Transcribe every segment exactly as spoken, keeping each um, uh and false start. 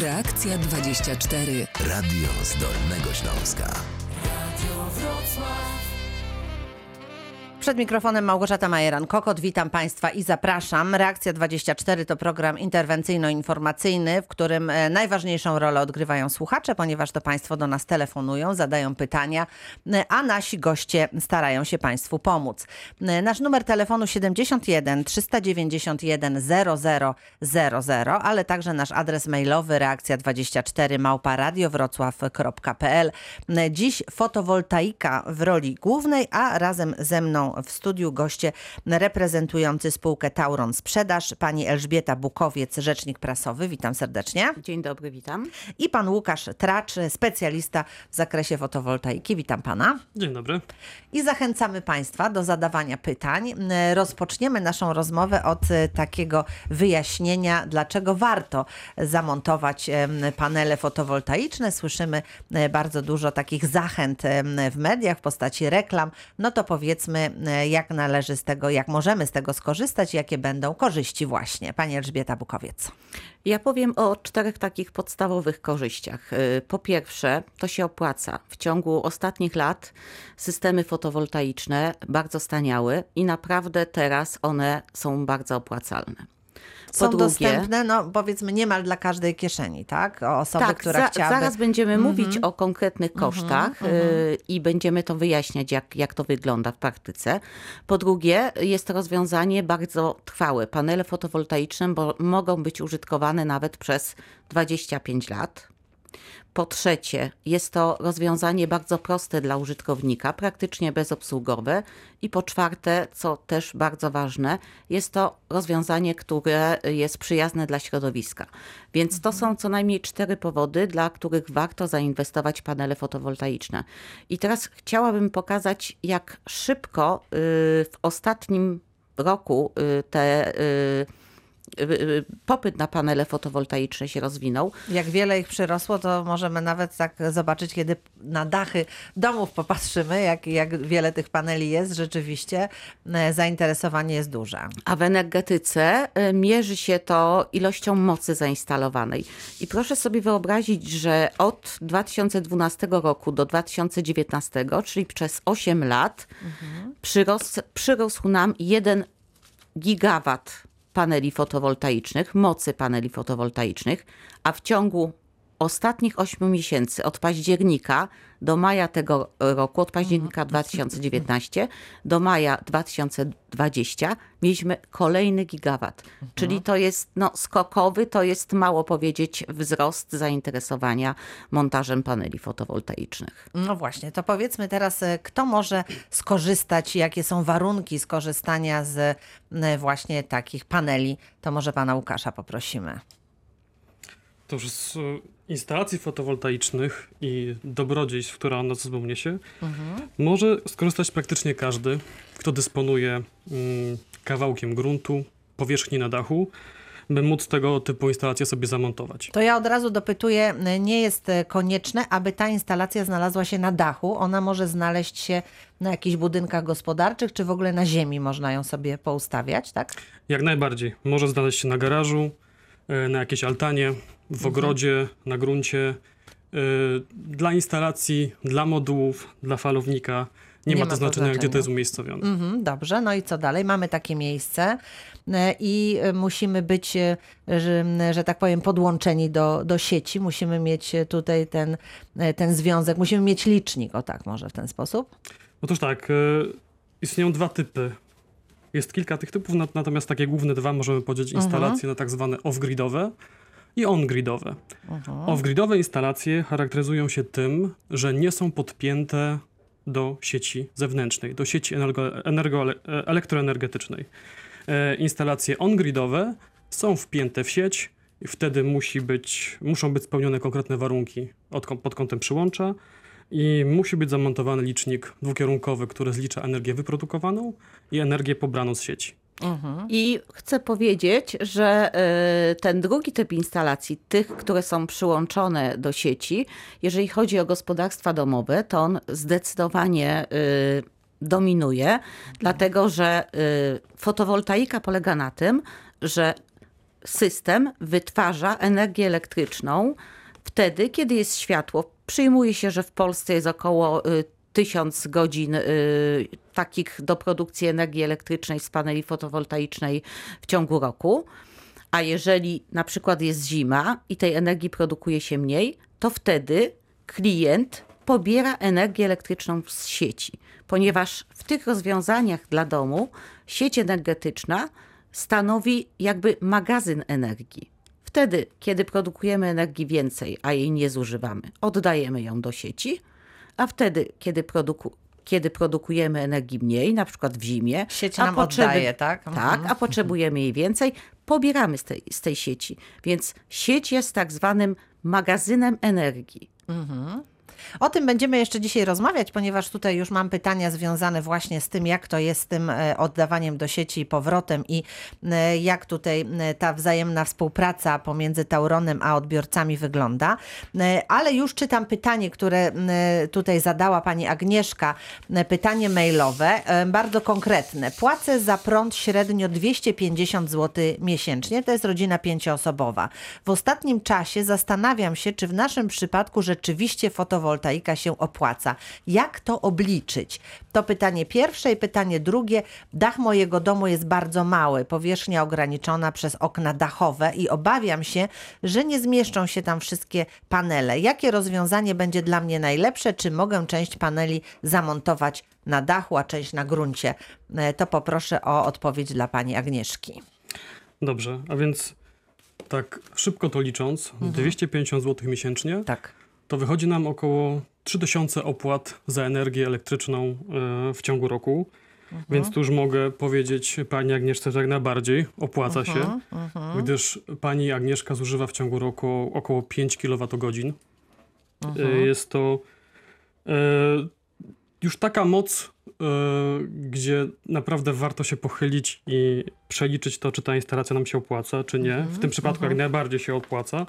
Reakcja dwadzieścia cztery. Radio z Dolnego Śląska. Radio Wrocław. Przed mikrofonem Małgorzata Majeran-Kokot. Witam Państwa i zapraszam. Reakcja dwadzieścia cztery to program interwencyjno-informacyjny, w którym najważniejszą rolę odgrywają słuchacze, ponieważ to Państwo do nas telefonują, zadają pytania, a nasi goście starają się Państwu pomóc. Nasz numer telefonu siedemdziesiąt jeden trzysta dziewięćdziesiąt jeden zero zero zero zero, ale także nasz adres mailowy reakcja dwadzieścia cztery małpa radiowrocław kropka p l. Dziś fotowoltaika w roli głównej, a razem ze mną w studiu goście reprezentujący spółkę Tauron Sprzedaż, pani Elżbieta Bukowiec, rzecznik prasowy. Witam serdecznie. Dzień dobry, witam. I pan Łukasz Tracz, specjalista w zakresie fotowoltaiki. Witam pana. Dzień dobry. I zachęcamy państwa do zadawania pytań. Rozpoczniemy naszą rozmowę od takiego wyjaśnienia, dlaczego warto zamontować panele fotowoltaiczne. Słyszymy bardzo dużo takich zachęt w mediach w postaci reklam. No to powiedzmy, jak należy z tego, jak możemy z tego skorzystać, jakie będą korzyści właśnie. Pani Elżbieta Bukowiec. Ja powiem o czterech takich podstawowych korzyściach. Po pierwsze, to się opłaca. W ciągu ostatnich lat systemy fotowoltaiczne bardzo staniały i naprawdę teraz one są bardzo opłacalne. Po są drugie, dostępne, no powiedzmy, niemal dla każdej kieszeni, tak? O osoby, tak, która za, chciałaby... Zaraz będziemy mm-hmm. mówić o konkretnych kosztach mm-hmm. y- i będziemy to wyjaśniać, jak, jak to wygląda w praktyce. Po drugie, jest to rozwiązanie bardzo trwałe. Panele fotowoltaiczne bo mogą być użytkowane nawet przez dwadzieścia pięć lat. Po trzecie, jest to rozwiązanie bardzo proste dla użytkownika, praktycznie bezobsługowe. I po czwarte, co też bardzo ważne, jest to rozwiązanie, które jest przyjazne dla środowiska. Więc to są co najmniej cztery powody, dla których warto zainwestować w panele fotowoltaiczne. I teraz chciałabym pokazać, jak szybko w ostatnim roku te... popyt na panele fotowoltaiczne się rozwinął. Jak wiele ich przyrosło, to możemy nawet tak zobaczyć, kiedy na dachy domów popatrzymy, jak, jak wiele tych paneli jest. Rzeczywiście zainteresowanie jest duże. A w energetyce mierzy się to ilością mocy zainstalowanej. I proszę sobie wyobrazić, że od dwa tysiące dwunastego roku do dwa tysiące dziewiętnastego, czyli przez osiem lat, mhm. przyros, przyrósł nam jeden gigawat paneli fotowoltaicznych, mocy paneli fotowoltaicznych, a w ciągu ostatnich ośmiu miesięcy, od października do maja tego roku, od października dwa tysiące dziewiętnastego do maja dwa tysiące dwudziestego, mieliśmy kolejny gigawat. Mhm. Czyli to jest no, skokowy, to jest mało powiedzieć wzrost zainteresowania montażem paneli fotowoltaicznych. No właśnie, to powiedzmy teraz, kto może skorzystać, jakie są warunki skorzystania z właśnie takich paneli. To może pana Łukasza poprosimy. To już z instalacji fotowoltaicznych i dobrodziejstw, które ona ze sobą niesie, mhm. może skorzystać praktycznie każdy, kto dysponuje mm, kawałkiem gruntu, powierzchni na dachu, by móc tego typu instalację sobie zamontować. To ja od razu dopytuję, nie jest konieczne, aby ta instalacja znalazła się na dachu. Ona może znaleźć się na jakichś budynkach gospodarczych, czy w ogóle na ziemi można ją sobie poustawiać, tak? Jak najbardziej. Może znaleźć się na garażu, na jakiejś altanie, w ogrodzie, na gruncie. Yy, dla instalacji, dla modułów, dla falownika. Nie, nie ma to, ma to znaczenia, znaczenia, gdzie to jest umiejscowione. Mm-hmm, dobrze, no i co dalej? Mamy takie miejsce i musimy być, że, że tak powiem, podłączeni do, do sieci. Musimy mieć tutaj ten, ten związek, musimy mieć licznik, o tak może w ten sposób? Otóż tak, yy, istnieją dwa typy. Jest kilka tych typów, natomiast takie główne dwa możemy podzielić instalacje mhm. na tak zwane off-gridowe i on-gridowe. Mhm. Off-gridowe instalacje charakteryzują się tym, że nie są podpięte do sieci zewnętrznej, do sieci energo, energo, elektroenergetycznej. E, instalacje on-gridowe są wpięte w sieć i wtedy musi być, muszą być spełnione konkretne warunki od, pod kątem przyłącza i musi być zamontowany licznik dwukierunkowy, który zlicza energię wyprodukowaną i energię pobraną z sieci. Mhm. I chcę powiedzieć, że ten drugi typ instalacji, tych, które są przyłączone do sieci, jeżeli chodzi o gospodarstwa domowe, to on zdecydowanie dominuje, mhm. dlatego że fotowoltaika polega na tym, że system wytwarza energię elektryczną wtedy, kiedy jest światło. Przyjmuje się, że w Polsce jest około tysiąc godzin takich do produkcji energii elektrycznej z paneli fotowoltaicznej w ciągu roku. A jeżeli na przykład jest zima i tej energii produkuje się mniej, to wtedy klient pobiera energię elektryczną z sieci, ponieważ w tych rozwiązaniach dla domu sieć energetyczna stanowi jakby magazyn energii. Wtedy, kiedy produkujemy energii więcej, a jej nie zużywamy, oddajemy ją do sieci, a wtedy, kiedy, produku, kiedy produkujemy energii mniej, na przykład w zimie, sieć nam potrzeby, oddaje, tak? Tak, a potrzebujemy jej więcej, pobieramy z tej, z tej sieci. Więc sieć jest tak zwanym magazynem energii. Mhm. O tym będziemy jeszcze dzisiaj rozmawiać, ponieważ tutaj już mam pytania związane właśnie z tym, jak to jest z tym oddawaniem do sieci i powrotem i jak tutaj ta wzajemna współpraca pomiędzy Tauronem a odbiorcami wygląda. Ale już czytam pytanie, które tutaj zadała pani Agnieszka, pytanie mailowe, bardzo konkretne. Płacę za prąd średnio dwieście pięćdziesiąt złotych miesięcznie, to jest rodzina pięcioosobowa. W ostatnim czasie zastanawiam się, czy w naszym przypadku rzeczywiście fotowoltaika Fotowoltaika się opłaca. Jak to obliczyć? To pytanie pierwsze i pytanie drugie. Dach mojego domu jest bardzo mały, powierzchnia ograniczona przez okna dachowe i obawiam się, że nie zmieszczą się tam wszystkie panele. Jakie rozwiązanie będzie dla mnie najlepsze? Czy mogę część paneli zamontować na dachu, a część na gruncie? To poproszę o odpowiedź dla pani Agnieszki. Dobrze, a więc tak szybko to licząc, mhm. dwieście pięćdziesiąt złotych miesięcznie. Tak. To wychodzi nam około trzy tysiące opłat za energię elektryczną w ciągu roku. Mhm. Więc tu już mogę powiedzieć pani Agnieszce, że jak najbardziej opłaca mhm. się, mhm. gdyż pani Agnieszka zużywa w ciągu roku około pięć kilowatogodzin. Mhm. Jest to e, już taka moc, e, gdzie naprawdę warto się pochylić i przeliczyć to, czy ta instalacja nam się opłaca, czy nie. W tym przypadku mhm. jak najbardziej się opłaca.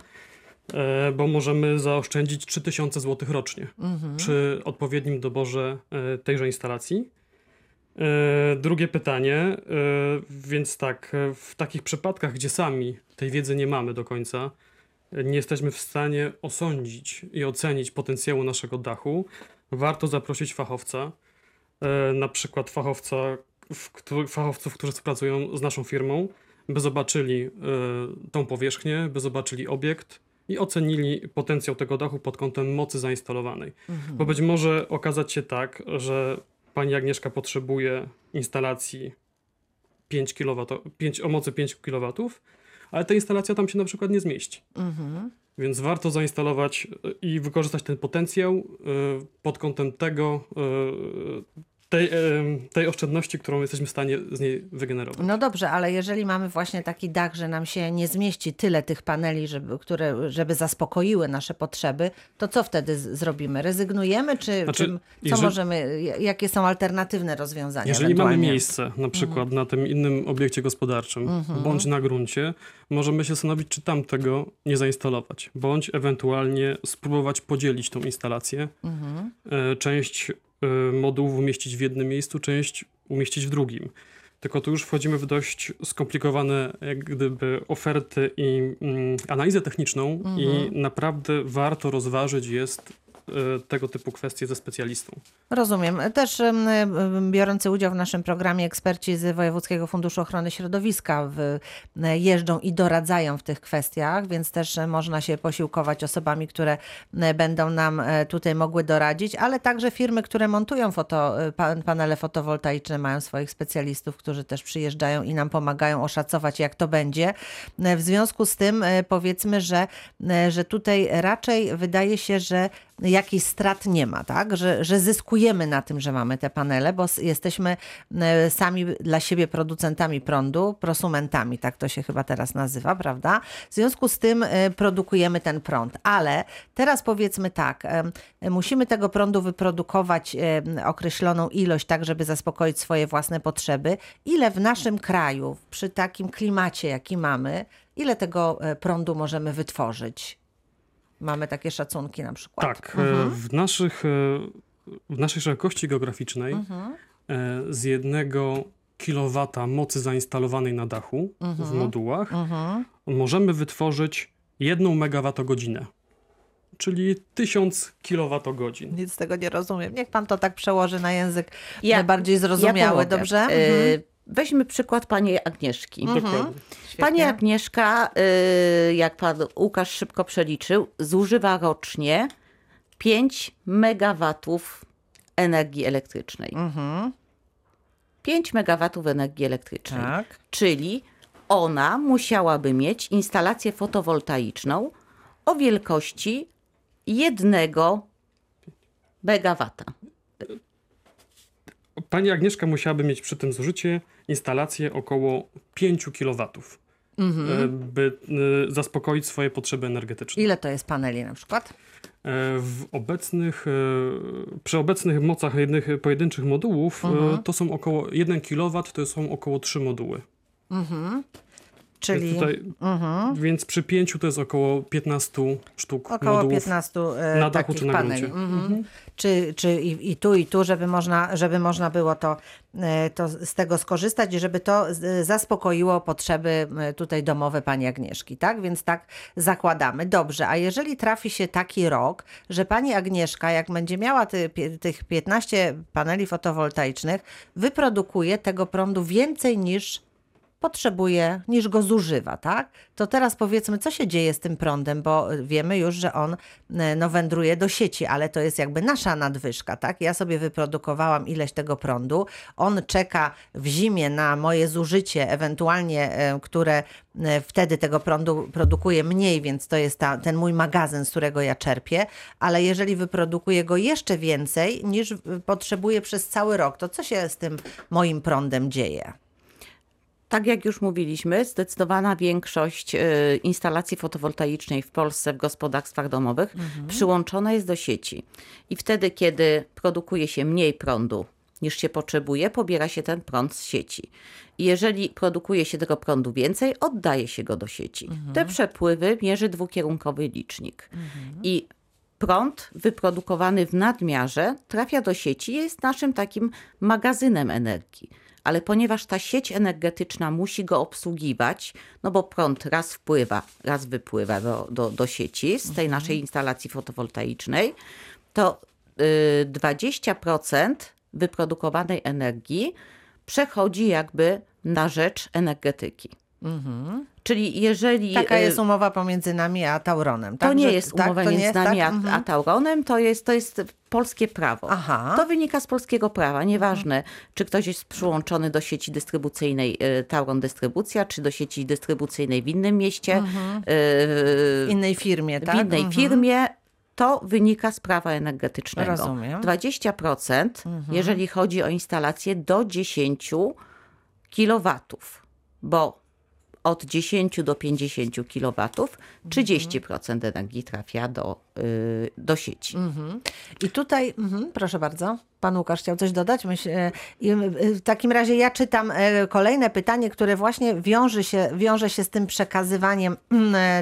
Bo możemy zaoszczędzić trzy tysiące złotych rocznie mhm. przy odpowiednim doborze tejże instalacji. Drugie pytanie, więc tak, w takich przypadkach, gdzie sami tej wiedzy nie mamy do końca, nie jesteśmy w stanie osądzić i ocenić potencjału naszego dachu, warto zaprosić fachowca, na przykład fachowca, w który, fachowców, którzy współpracują z naszą firmą, by zobaczyli tą powierzchnię, by zobaczyli obiekt, i ocenili potencjał tego dachu pod kątem mocy zainstalowanej. Mhm. Bo być może okazać się tak, że pani Agnieszka potrzebuje instalacji pięć kilowatów, pięć, o mocy pięć kilowatów, ale ta instalacja tam się na przykład nie zmieści. Mhm. Więc warto zainstalować i wykorzystać ten potencjał pod kątem tego, Tej, tej oszczędności, którą jesteśmy w stanie z niej wygenerować. No dobrze, ale jeżeli mamy właśnie taki dach, że nam się nie zmieści tyle tych paneli, żeby, które, żeby zaspokoiły nasze potrzeby, to co wtedy z- zrobimy? Rezygnujemy? Czy, znaczy, czym, co jeżeli, możemy, jakie są alternatywne rozwiązania? Jeżeli mamy miejsce na przykład mhm. na tym innym obiekcie gospodarczym, mhm. bądź na gruncie, możemy się zastanowić, czy tam tego nie zainstalować, bądź ewentualnie spróbować podzielić tą instalację. Mhm. Część modułów umieścić w jednym miejscu, część umieścić w drugim. Tylko tu już wchodzimy w dość skomplikowane jak gdyby oferty i mm, analizę techniczną mhm. i naprawdę warto rozważyć jest tego typu kwestie ze specjalistą. Rozumiem. Też biorący udział w naszym programie eksperci z Wojewódzkiego Funduszu Ochrony Środowiska w, jeżdżą i doradzają w tych kwestiach, więc też można się posiłkować osobami, które będą nam tutaj mogły doradzić, ale także firmy, które montują foto, panele fotowoltaiczne mają swoich specjalistów, którzy też przyjeżdżają i nam pomagają oszacować, jak to będzie. W związku z tym powiedzmy, że, że tutaj raczej wydaje się, że jakichś strat nie ma, tak? Że, że zyskujemy na tym, że mamy te panele, bo jesteśmy sami dla siebie producentami prądu, prosumentami, tak to się chyba teraz nazywa, prawda? W związku z tym produkujemy ten prąd, ale teraz powiedzmy tak, musimy tego prądu wyprodukować określoną ilość, tak żeby zaspokoić swoje własne potrzeby. Ile w naszym kraju, przy takim klimacie, jaki mamy, ile tego prądu możemy wytworzyć? Mamy takie szacunki na przykład. Tak. Mhm. W, naszych, w naszej szerokości geograficznej mhm. z jednego kilowata mocy zainstalowanej na dachu mhm. w modułach mhm. możemy wytworzyć jedną megawattogodzinę. Czyli tysiąc kilowatogodzin. Nic z tego nie rozumiem. Niech pan to tak przełoży na język ja, bardziej zrozumiały, ja dobrze? Mhm. Y Weźmy przykład pani Agnieszki. Mhm. Pani Agnieszka, y jak pan Łukasz szybko przeliczył, zużywa rocznie pięć megawatów energii elektrycznej. Mhm. pięć megawatów energii elektrycznej. Tak. Czyli ona musiałaby mieć instalację fotowoltaiczną o wielkości jednego megawata. Pani Agnieszka musiałaby mieć przy tym zużycie instalację około pięć kilowatów, mhm. by zaspokoić swoje potrzeby energetyczne. Ile to jest paneli na przykład? W obecnych, przy obecnych mocach jednych, pojedynczych modułów mhm. to są około jeden kilowat, to są około trzy moduły. Mhm. Czyli... Tutaj, uh-huh. Więc przy pięciu to jest około piętnaście sztuk około modułów piętnaście, e, na dachu czy na gruncie. Uh-huh. Uh-huh. Czy, czy i, i tu, i tu, żeby można, żeby można było to, to z tego skorzystać i żeby to zaspokoiło potrzeby tutaj domowe pani Agnieszki, tak? Więc tak zakładamy. Dobrze, a jeżeli trafi się taki rok, że pani Agnieszka, jak będzie miała ty, tych piętnaście paneli fotowoltaicznych, wyprodukuje tego prądu więcej niż potrzebuje, niż go zużywa, tak? To teraz powiedzmy, co się dzieje z tym prądem, bo wiemy już, że on no, wędruje do sieci, ale to jest jakby nasza nadwyżka, tak? Ja sobie wyprodukowałam ileś tego prądu, on czeka w zimie na moje zużycie, ewentualnie, które wtedy tego prądu produkuje mniej, więc to jest ta, ten mój magazyn, z którego ja czerpię, ale jeżeli wyprodukuję go jeszcze więcej, niż potrzebuję przez cały rok, to co się z tym moim prądem dzieje? Tak jak już mówiliśmy, zdecydowana większość instalacji fotowoltaicznej w Polsce w gospodarstwach domowych mhm. przyłączona jest do sieci. I wtedy, kiedy produkuje się mniej prądu niż się potrzebuje, pobiera się ten prąd z sieci. I jeżeli produkuje się tego prądu więcej, oddaje się go do sieci. Mhm. Te przepływy mierzy dwukierunkowy licznik. Mhm. I prąd wyprodukowany w nadmiarze trafia do sieci i jest naszym takim magazynem energii. Ale ponieważ ta sieć energetyczna musi go obsługiwać, no bo prąd raz wpływa, raz wypływa do, do, do sieci z tej naszej instalacji fotowoltaicznej, to dwadzieścia procent wyprodukowanej energii przechodzi jakby na rzecz energetyki. Mhm. Czyli jeżeli... Taka jest umowa pomiędzy nami a Tauronem. Tak? To nie jest umowa tak, między nami tak? a, mhm. a Tauronem, to jest, to jest polskie prawo. Aha. To wynika z polskiego prawa. Nieważne, mhm. czy ktoś jest przyłączony do sieci dystrybucyjnej y, Tauron Dystrybucja, czy do sieci dystrybucyjnej w innym mieście. Mhm. Y, innej firmie, tak? W innej mhm. firmie. To wynika z prawa energetycznego. Rozumiem. dwadzieścia procent, mhm. jeżeli chodzi o instalację do dziesięć kilowatów, bo od dziesięciu do pięćdziesięciu kilowatów, trzydzieści procent energii trafia do, yy, do sieci. Mm-hmm. I tutaj, mm-hmm, proszę bardzo, pan Łukasz chciał coś dodać? Myśl, yy, w takim razie ja czytam yy, kolejne pytanie, które właśnie wiąże się, wiąże się z tym przekazywaniem yy,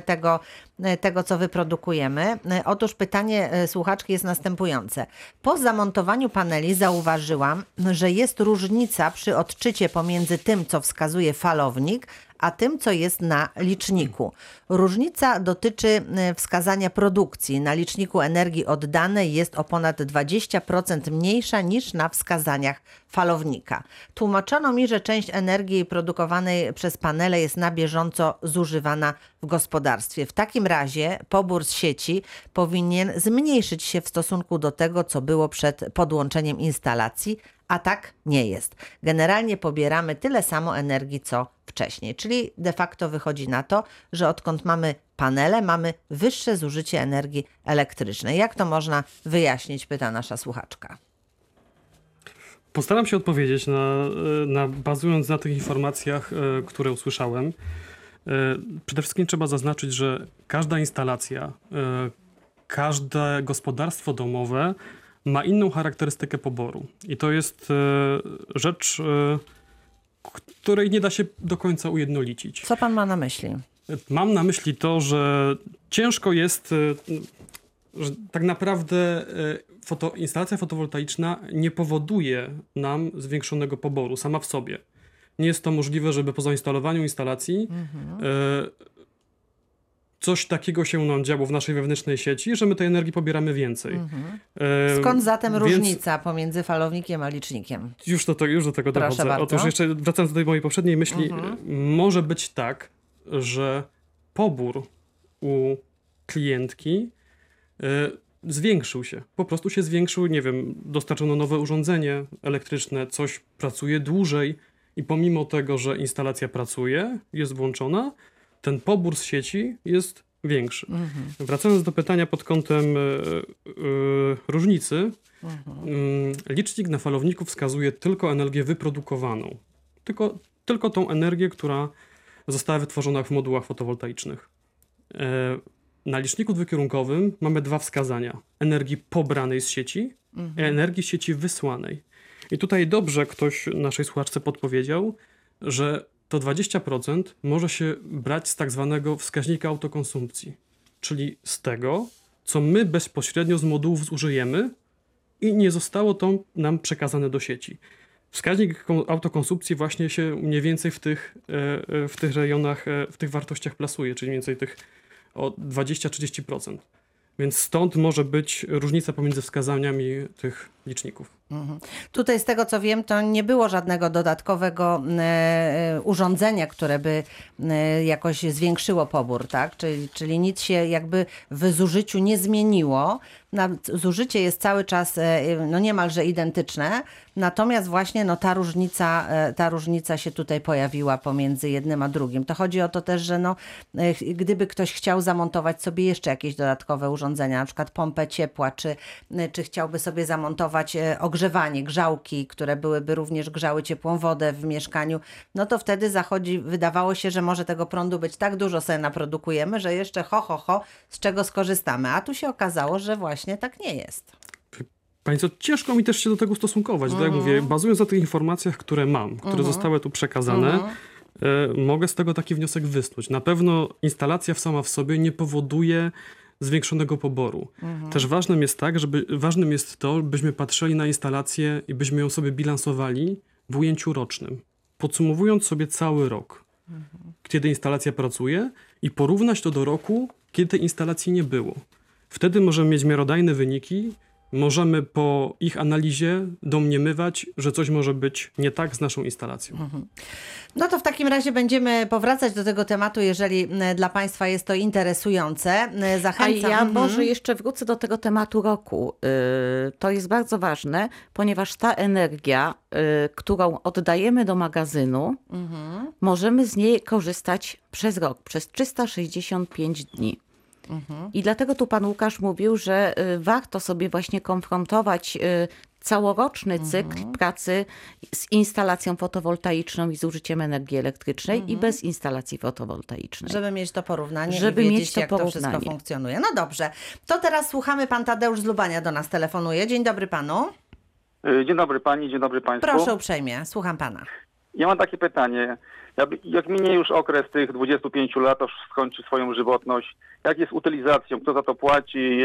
tego, yy, tego, co wyprodukujemy. Yy, otóż pytanie yy, słuchaczki jest następujące. Po zamontowaniu paneli zauważyłam, że jest różnica przy odczycie pomiędzy tym, co wskazuje falownik, a tym, co jest na liczniku. Różnica dotyczy wskazania produkcji. Na liczniku energii oddanej jest o ponad dwadzieścia procent mniejsza niż na wskazaniach falownika. Tłumaczono mi, że część energii produkowanej przez panele jest na bieżąco zużywana w gospodarstwie. W takim razie pobór z sieci powinien zmniejszyć się w stosunku do tego, co było przed podłączeniem instalacji, a tak nie jest. Generalnie pobieramy tyle samo energii, co wcześniej. Czyli de facto wychodzi na to, że odkąd mamy panele, mamy wyższe zużycie energii elektrycznej. Jak to można wyjaśnić, pyta nasza słuchaczka. Postaram się odpowiedzieć, na, na, bazując na tych informacjach, które usłyszałem. Przede wszystkim trzeba zaznaczyć, że każda instalacja, każde gospodarstwo domowe ma inną charakterystykę poboru. I to jest rzecz, której nie da się do końca ujednolicić. Co pan ma na myśli? Mam na myśli to, że ciężko jest, że tak naprawdę foto, instalacja fotowoltaiczna nie powoduje nam zwiększonego poboru sama w sobie. nie jest to możliwe, żeby po zainstalowaniu instalacji mhm. y, coś takiego się nam działo w naszej wewnętrznej sieci, że my tej energii pobieramy więcej. Mhm. Y, Skąd zatem więc... różnica pomiędzy falownikiem a licznikiem? Już do, to, już do tego Proszę dochodzę. Bardzo. Otóż jeszcze wracając do tej mojej poprzedniej myśli, mhm. y, może być tak, że pobór u klientki y, zwiększył się. Po prostu się zwiększył, nie wiem, dostarczono nowe urządzenie elektryczne, coś pracuje dłużej i pomimo tego, że instalacja pracuje, jest włączona, ten pobór z sieci jest większy. Mhm. Wracając do pytania pod kątem y, y, różnicy, mhm. y, licznik na falowniku wskazuje tylko energię wyprodukowaną. Tylko, tylko tą energię, która została wytworzona w modułach fotowoltaicznych. Y, Na liczniku dwukierunkowym mamy dwa wskazania. Energii pobranej z sieci mhm. i energii z sieci wysłanej. I tutaj dobrze ktoś naszej słuchaczce podpowiedział, że to dwadzieścia procent może się brać z tak zwanego wskaźnika autokonsumpcji. Czyli z tego, co my bezpośrednio z modułów zużyjemy i nie zostało to nam przekazane do sieci. Wskaźnik autokonsumpcji właśnie się mniej więcej w tych, w tych rejonach, w tych wartościach plasuje, czyli mniej więcej tych o dwadzieścia do trzydziestu procent. Więc stąd może być różnica pomiędzy wskazaniami tych liczników. Mhm. Tutaj z tego co wiem, to nie było żadnego dodatkowego e, urządzenia, które by e, jakoś zwiększyło pobór, tak? Czyli, czyli nic się jakby w zużyciu nie zmieniło. Na, zużycie jest cały czas e, no niemalże identyczne, natomiast właśnie no, ta różnica, e, ta różnica się tutaj pojawiła pomiędzy jednym a drugim. To chodzi o to też, że no, e, gdyby ktoś chciał zamontować sobie jeszcze jakieś dodatkowe urządzenia, na przykład pompę ciepła, czy, e, czy chciałby sobie zamontować e, ogrzewanie, grzałki, które byłyby również grzały ciepłą wodę w mieszkaniu, no to wtedy zachodzi, wydawało się, że może tego prądu być tak dużo, sobie naprodukujemy, że jeszcze ho, ho, ho, z czego skorzystamy. A tu się okazało, że właśnie tak nie jest. Państwo, ciężko mi też się do tego ustosunkować. Mm-hmm. Tak jak mówię, bazując na tych informacjach, które mam, które mm-hmm. zostały tu przekazane, mm-hmm. y, mogę z tego taki wniosek wysnuć. Na pewno instalacja sama w sobie nie powoduje zwiększonego poboru. Mhm. Też ważnym jest tak, żeby, ważnym jest to, byśmy patrzyli na instalację i byśmy ją sobie bilansowali w ujęciu rocznym. Podsumowując sobie cały rok, mhm. kiedy instalacja pracuje i porównać to do roku, kiedy tej instalacji nie było. Wtedy możemy mieć miarodajne wyniki, możemy po ich analizie domniemywać, że coś może być nie tak z naszą instalacją. No to w takim razie będziemy powracać do tego tematu, jeżeli dla Państwa jest to interesujące. Zachęcam. A ja może jeszcze wrócę do tego tematu roku. To jest bardzo ważne, ponieważ ta energia, którą oddajemy do magazynu, mhm. możemy z niej korzystać przez rok, przez trzysta sześćdziesiąt pięć dni. I dlatego tu pan Łukasz mówił, że warto sobie właśnie konfrontować całoroczny cykl mhm. pracy z instalacją fotowoltaiczną i zużyciem energii elektrycznej mhm. i bez instalacji fotowoltaicznej. Żeby mieć to porównanie Żeby i wiedzieć, mieć to jak porównanie. To wszystko funkcjonuje. No dobrze, to teraz słuchamy, pan Tadeusz z Lubania do nas telefonuje. Dzień dobry panu. Dzień dobry pani, dzień dobry państwu. Proszę uprzejmie, słucham pana. Ja mam takie pytanie. Jak minie już okres tych dwudziestu pięciu lat, aż skończy swoją żywotność, jak jest utylizacją, kto za to płaci,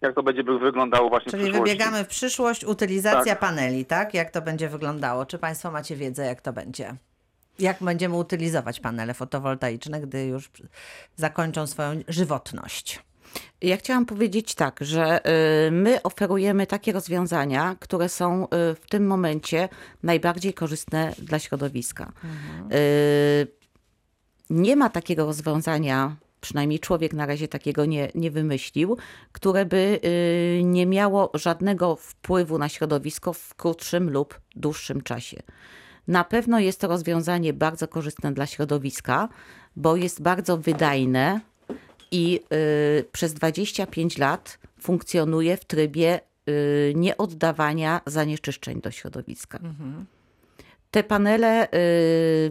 jak to będzie wyglądało właśnie Czyli w przyszłości? Czyli wybiegamy w przyszłość, utylizacja tak. paneli, tak? Jak to będzie wyglądało? Czy państwo macie wiedzę, jak to będzie? Jak będziemy utylizować panele fotowoltaiczne, gdy już zakończą swoją żywotność? Ja chciałam powiedzieć tak, że my oferujemy takie rozwiązania, które są w tym momencie najbardziej korzystne dla środowiska. Mhm. Nie ma takiego rozwiązania, przynajmniej człowiek na razie takiego nie, nie wymyślił, które by nie miało żadnego wpływu na środowisko w krótszym lub dłuższym czasie. Na pewno jest to rozwiązanie bardzo korzystne dla środowiska, bo jest bardzo wydajne, i y, przez dwadzieścia pięć lat funkcjonuje w trybie y, nieoddawania zanieczyszczeń do środowiska. Mhm. Te panele y,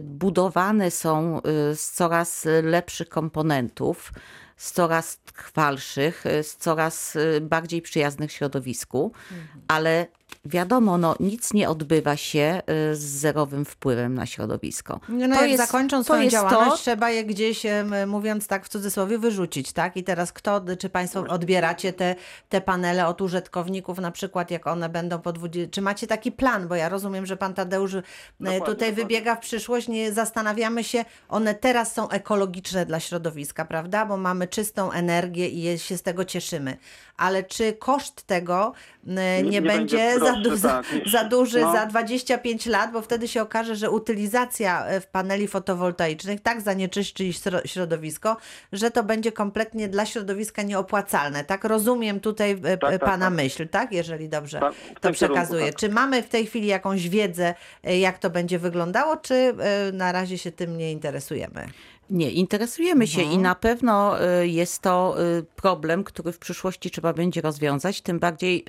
budowane są y, z coraz lepszych komponentów, z coraz trwalszych, z coraz bardziej przyjaznych środowisku, mhm. ale wiadomo, no, nic nie odbywa się z zerowym wpływem na środowisko. No, no to jak jest, zakończą swoją działalność, to... trzeba je gdzieś, mówiąc tak w cudzysłowie, wyrzucić, tak? I teraz kto, czy państwo odbieracie te, te panele od użytkowników, na przykład jak one będą po dwudziestu... Czy macie taki plan? Bo ja rozumiem, że pan Tadeusz dokładnie, tutaj wybiega w przyszłość, nie zastanawiamy się, one teraz są ekologiczne dla środowiska, prawda? Bo mamy czystą energię i się z tego cieszymy. Ale czy koszt tego nie, nie, nie będzie, będzie proszę, za, du- tak, za, za duży no. za dwadzieścia pięć lat, bo wtedy się okaże, że utylizacja w paneli fotowoltaicznych tak zanieczyszczy środowisko, że to będzie kompletnie dla środowiska nieopłacalne. Tak rozumiem tutaj tak, pana tak, tak. myśl, tak? Jeżeli dobrze tak, to przekazuję. Kierunku, tak. Czy mamy w tej chwili jakąś wiedzę, jak to będzie wyglądało, czy na razie się tym nie interesujemy? Nie, interesujemy się i na pewno jest to problem, który w przyszłości trzeba będzie rozwiązać, tym bardziej,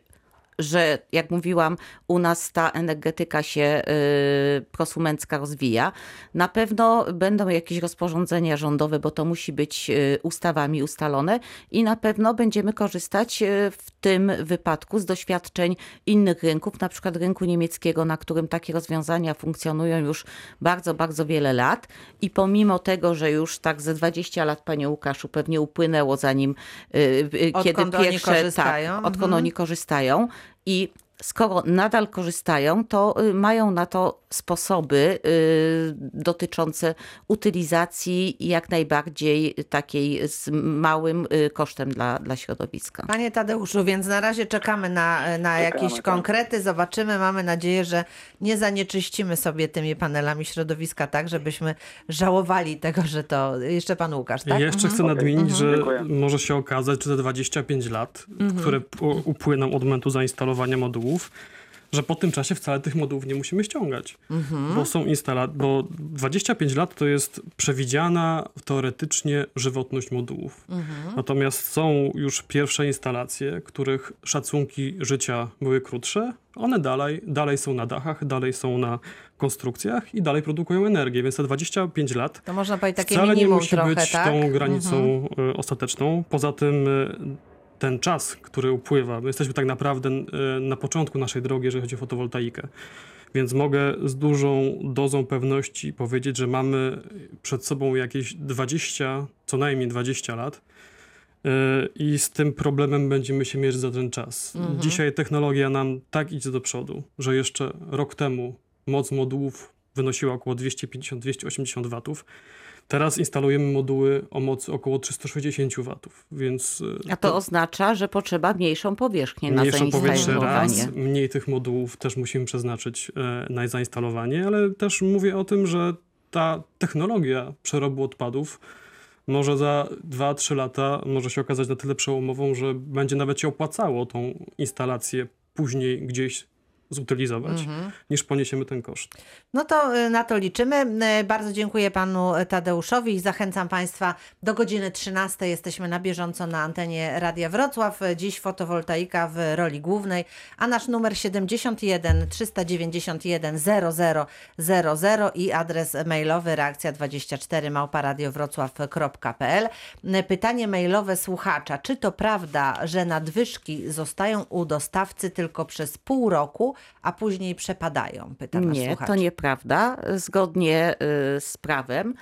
że jak mówiłam, u nas ta energetyka się prosumencka rozwija. Na pewno będą jakieś rozporządzenia rządowe, bo to musi być ustawami ustalone i na pewno będziemy korzystać w tym wypadku z doświadczeń innych rynków, na przykład rynku niemieckiego, na którym takie rozwiązania funkcjonują już bardzo, bardzo wiele lat i pomimo tego, że już tak ze dwadzieścia lat, panie Łukaszu, pewnie upłynęło zanim, kiedy odkąd pierwsze, oni korzystają. Tak, odkąd mhm. oni korzystają, i skoro nadal korzystają, to mają na to sposoby dotyczące utylizacji jak najbardziej takiej z małym kosztem dla, dla środowiska. Panie Tadeuszu, więc na razie czekamy na, na jakieś czekamy, konkrety, zobaczymy, mamy nadzieję, że nie zanieczyścimy sobie tymi panelami środowiska tak, żebyśmy żałowali tego, że to... Jeszcze pan Łukasz, tak? Ja jeszcze mhm. chcę nadmienić, okay. że Dziękuję. może się okazać, że te dwadzieścia pięć lat, mhm. które upłyną od momentu zainstalowania modułu, że po tym czasie wcale tych modułów nie musimy ściągać, mhm. bo są instala- bo dwadzieścia pięć lat to jest przewidziana teoretycznie żywotność modułów. Mhm. Natomiast są już pierwsze instalacje, których szacunki życia były krótsze, one dalej, dalej są na dachach, dalej są na konstrukcjach i dalej produkują energię, więc te dwadzieścia pięć lat to można powiedzieć, takie wcale minimum nie musi trochę, być tak? tą granicą mhm. ostateczną. Poza tym ten czas, który upływa, my jesteśmy tak naprawdę na początku naszej drogi, jeżeli chodzi o fotowoltaikę, więc mogę z dużą dozą pewności powiedzieć, że mamy przed sobą jakieś dwadzieścia, co najmniej dwadzieścia lat i z tym problemem będziemy się mierzyć za ten czas. Mhm. Dzisiaj technologia nam tak idzie do przodu, że jeszcze rok temu moc modułów wynosiła około dwieście pięćdziesiąt do dwieście osiemdziesiąt watów. Teraz instalujemy moduły o mocy około trzysta sześćdziesiąt watów, więc... A to, to oznacza, że potrzeba mniejszą powierzchnię na zainstalowanie. Mniejszą powierzchnię raz, mniej tych modułów też musimy przeznaczyć na zainstalowanie, ale też mówię o tym, że ta technologia przerobu odpadów może za dwa trzy lata może się okazać na tyle przełomową, że będzie nawet się opłacało tą instalację później gdzieś zutylizować, mhm. niż poniesiemy ten koszt. No to na to liczymy. Bardzo dziękuję panu Tadeuszowi i zachęcam państwa do godziny trzynastej. Jesteśmy na bieżąco na antenie Radia Wrocław. Dziś fotowoltaika w roli głównej, a nasz numer siedem jeden trzy dziewięć jeden zero zero zero zero i adres mailowy reakcja dwadzieścia cztery małpa radiowrocław kropka p l. Pytanie mailowe słuchacza. Czy to prawda, że nadwyżki zostają u dostawcy tylko przez pół roku, a później przepadają? Pyta nas słuchacz. Nie, to nieprawda. Zgodnie z prawem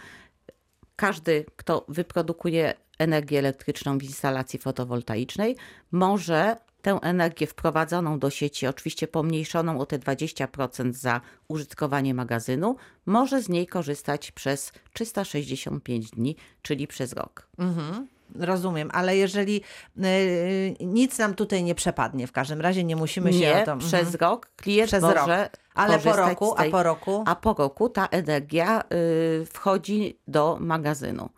każdy, kto wyprodukuje energię elektryczną w instalacji fotowoltaicznej, może tę energię wprowadzoną do sieci, oczywiście pomniejszoną o te dwadzieścia procent za użytkowanie magazynu, może z niej korzystać przez trzysta sześćdziesiąt pięć dni, czyli przez rok. Mhm. Rozumiem, ale jeżeli yy, nic nam tutaj nie przepadnie, w każdym razie nie musimy się nie, o to... Nie, przez mhm. rok klient przez może... Rok. Ale po roku, tej, a po roku? A po roku ta energia yy, wchodzi do magazynu.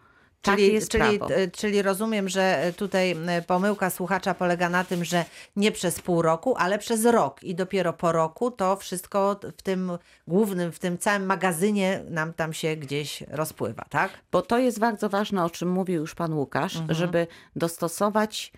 Czyli, jest czyli, czyli rozumiem, że tutaj pomyłka słuchacza polega na tym, że nie przez pół roku, ale przez rok i dopiero po roku to wszystko w tym głównym, w tym całym magazynie nam tam się gdzieś rozpływa, tak? Bo to jest bardzo ważne, o czym mówił już pan Łukasz, mhm. żeby dostosować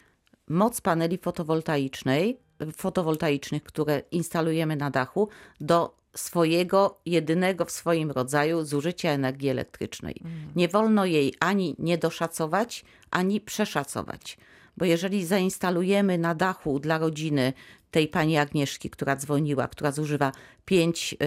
moc paneli fotowoltaicznej, fotowoltaicznych, które instalujemy na dachu, do swojego, jedynego w swoim rodzaju zużycia energii elektrycznej. Mhm. Nie wolno jej ani niedoszacować, ani przeszacować. Bo jeżeli zainstalujemy na dachu dla rodziny tej pani Agnieszki, która dzwoniła, która zużywa pięć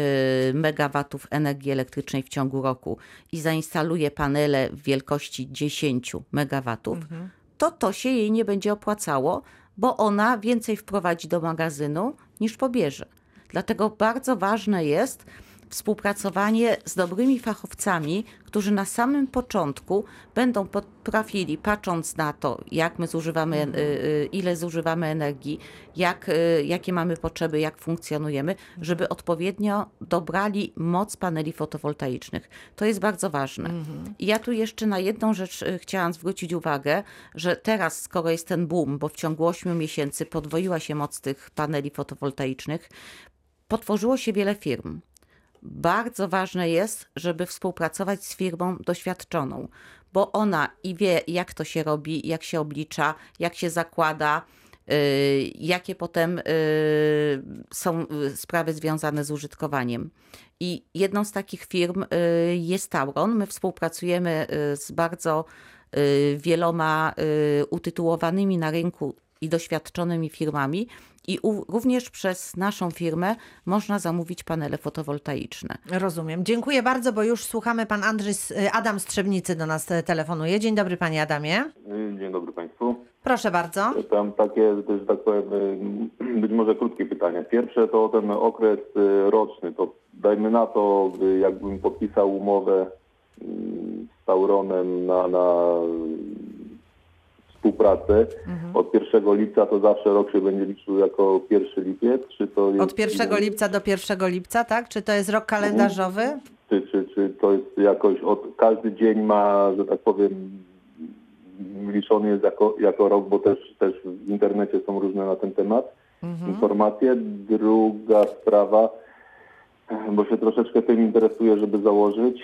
megawatów energii elektrycznej w ciągu roku i zainstaluje panele w wielkości dziesięć megawatów, mhm. to to się jej nie będzie opłacało, bo ona więcej wprowadzi do magazynu niż pobierze. Dlatego bardzo ważne jest współpracowanie z dobrymi fachowcami, którzy na samym początku będą potrafili, patrząc na to, jak my zużywamy, ile zużywamy energii, jak, jakie mamy potrzeby, jak funkcjonujemy, żeby odpowiednio dobrali moc paneli fotowoltaicznych. To jest bardzo ważne. I ja tu jeszcze na jedną rzecz chciałam zwrócić uwagę, że teraz, skoro jest ten boom, bo w ciągu ośmiu miesięcy podwoiła się moc tych paneli fotowoltaicznych, potworzyło się wiele firm. Bardzo ważne jest, żeby współpracować z firmą doświadczoną, bo ona i wie, jak to się robi, jak się oblicza, jak się zakłada, yy, jakie potem yy, są sprawy związane z użytkowaniem. I jedną z takich firm yy, jest Tauron. My współpracujemy yy, z bardzo yy, wieloma yy, utytułowanymi na rynku i doświadczonymi firmami, i u, również przez naszą firmę można zamówić panele fotowoltaiczne. Rozumiem. Dziękuję bardzo, bo już słuchamy. Pan Andrzej, Adam z Trzebnicy do nas telefonuje. Dzień dobry, panie Adamie. Dzień dobry państwu. Proszę bardzo. Tam takie, też tak powiem, być może krótkie pytania. Pierwsze to ten okres roczny. To dajmy na to, jakbym podpisał umowę z Tauronem na... na współpracę. Mhm. Od pierwszego lipca to zawsze rok się będzie liczył jako pierwszy lipiec? Czy to jest... Od pierwszego lipca do pierwszego lipca, tak? Czy to jest rok kalendarzowy? Mhm. Czy, czy, czy to jest jakoś... Od, każdy dzień ma, że tak powiem, liczony jest jako, jako rok, bo też, też w internecie są różne na ten temat mhm. informacje. Druga sprawa, bo się troszeczkę tym interesuję, żeby założyć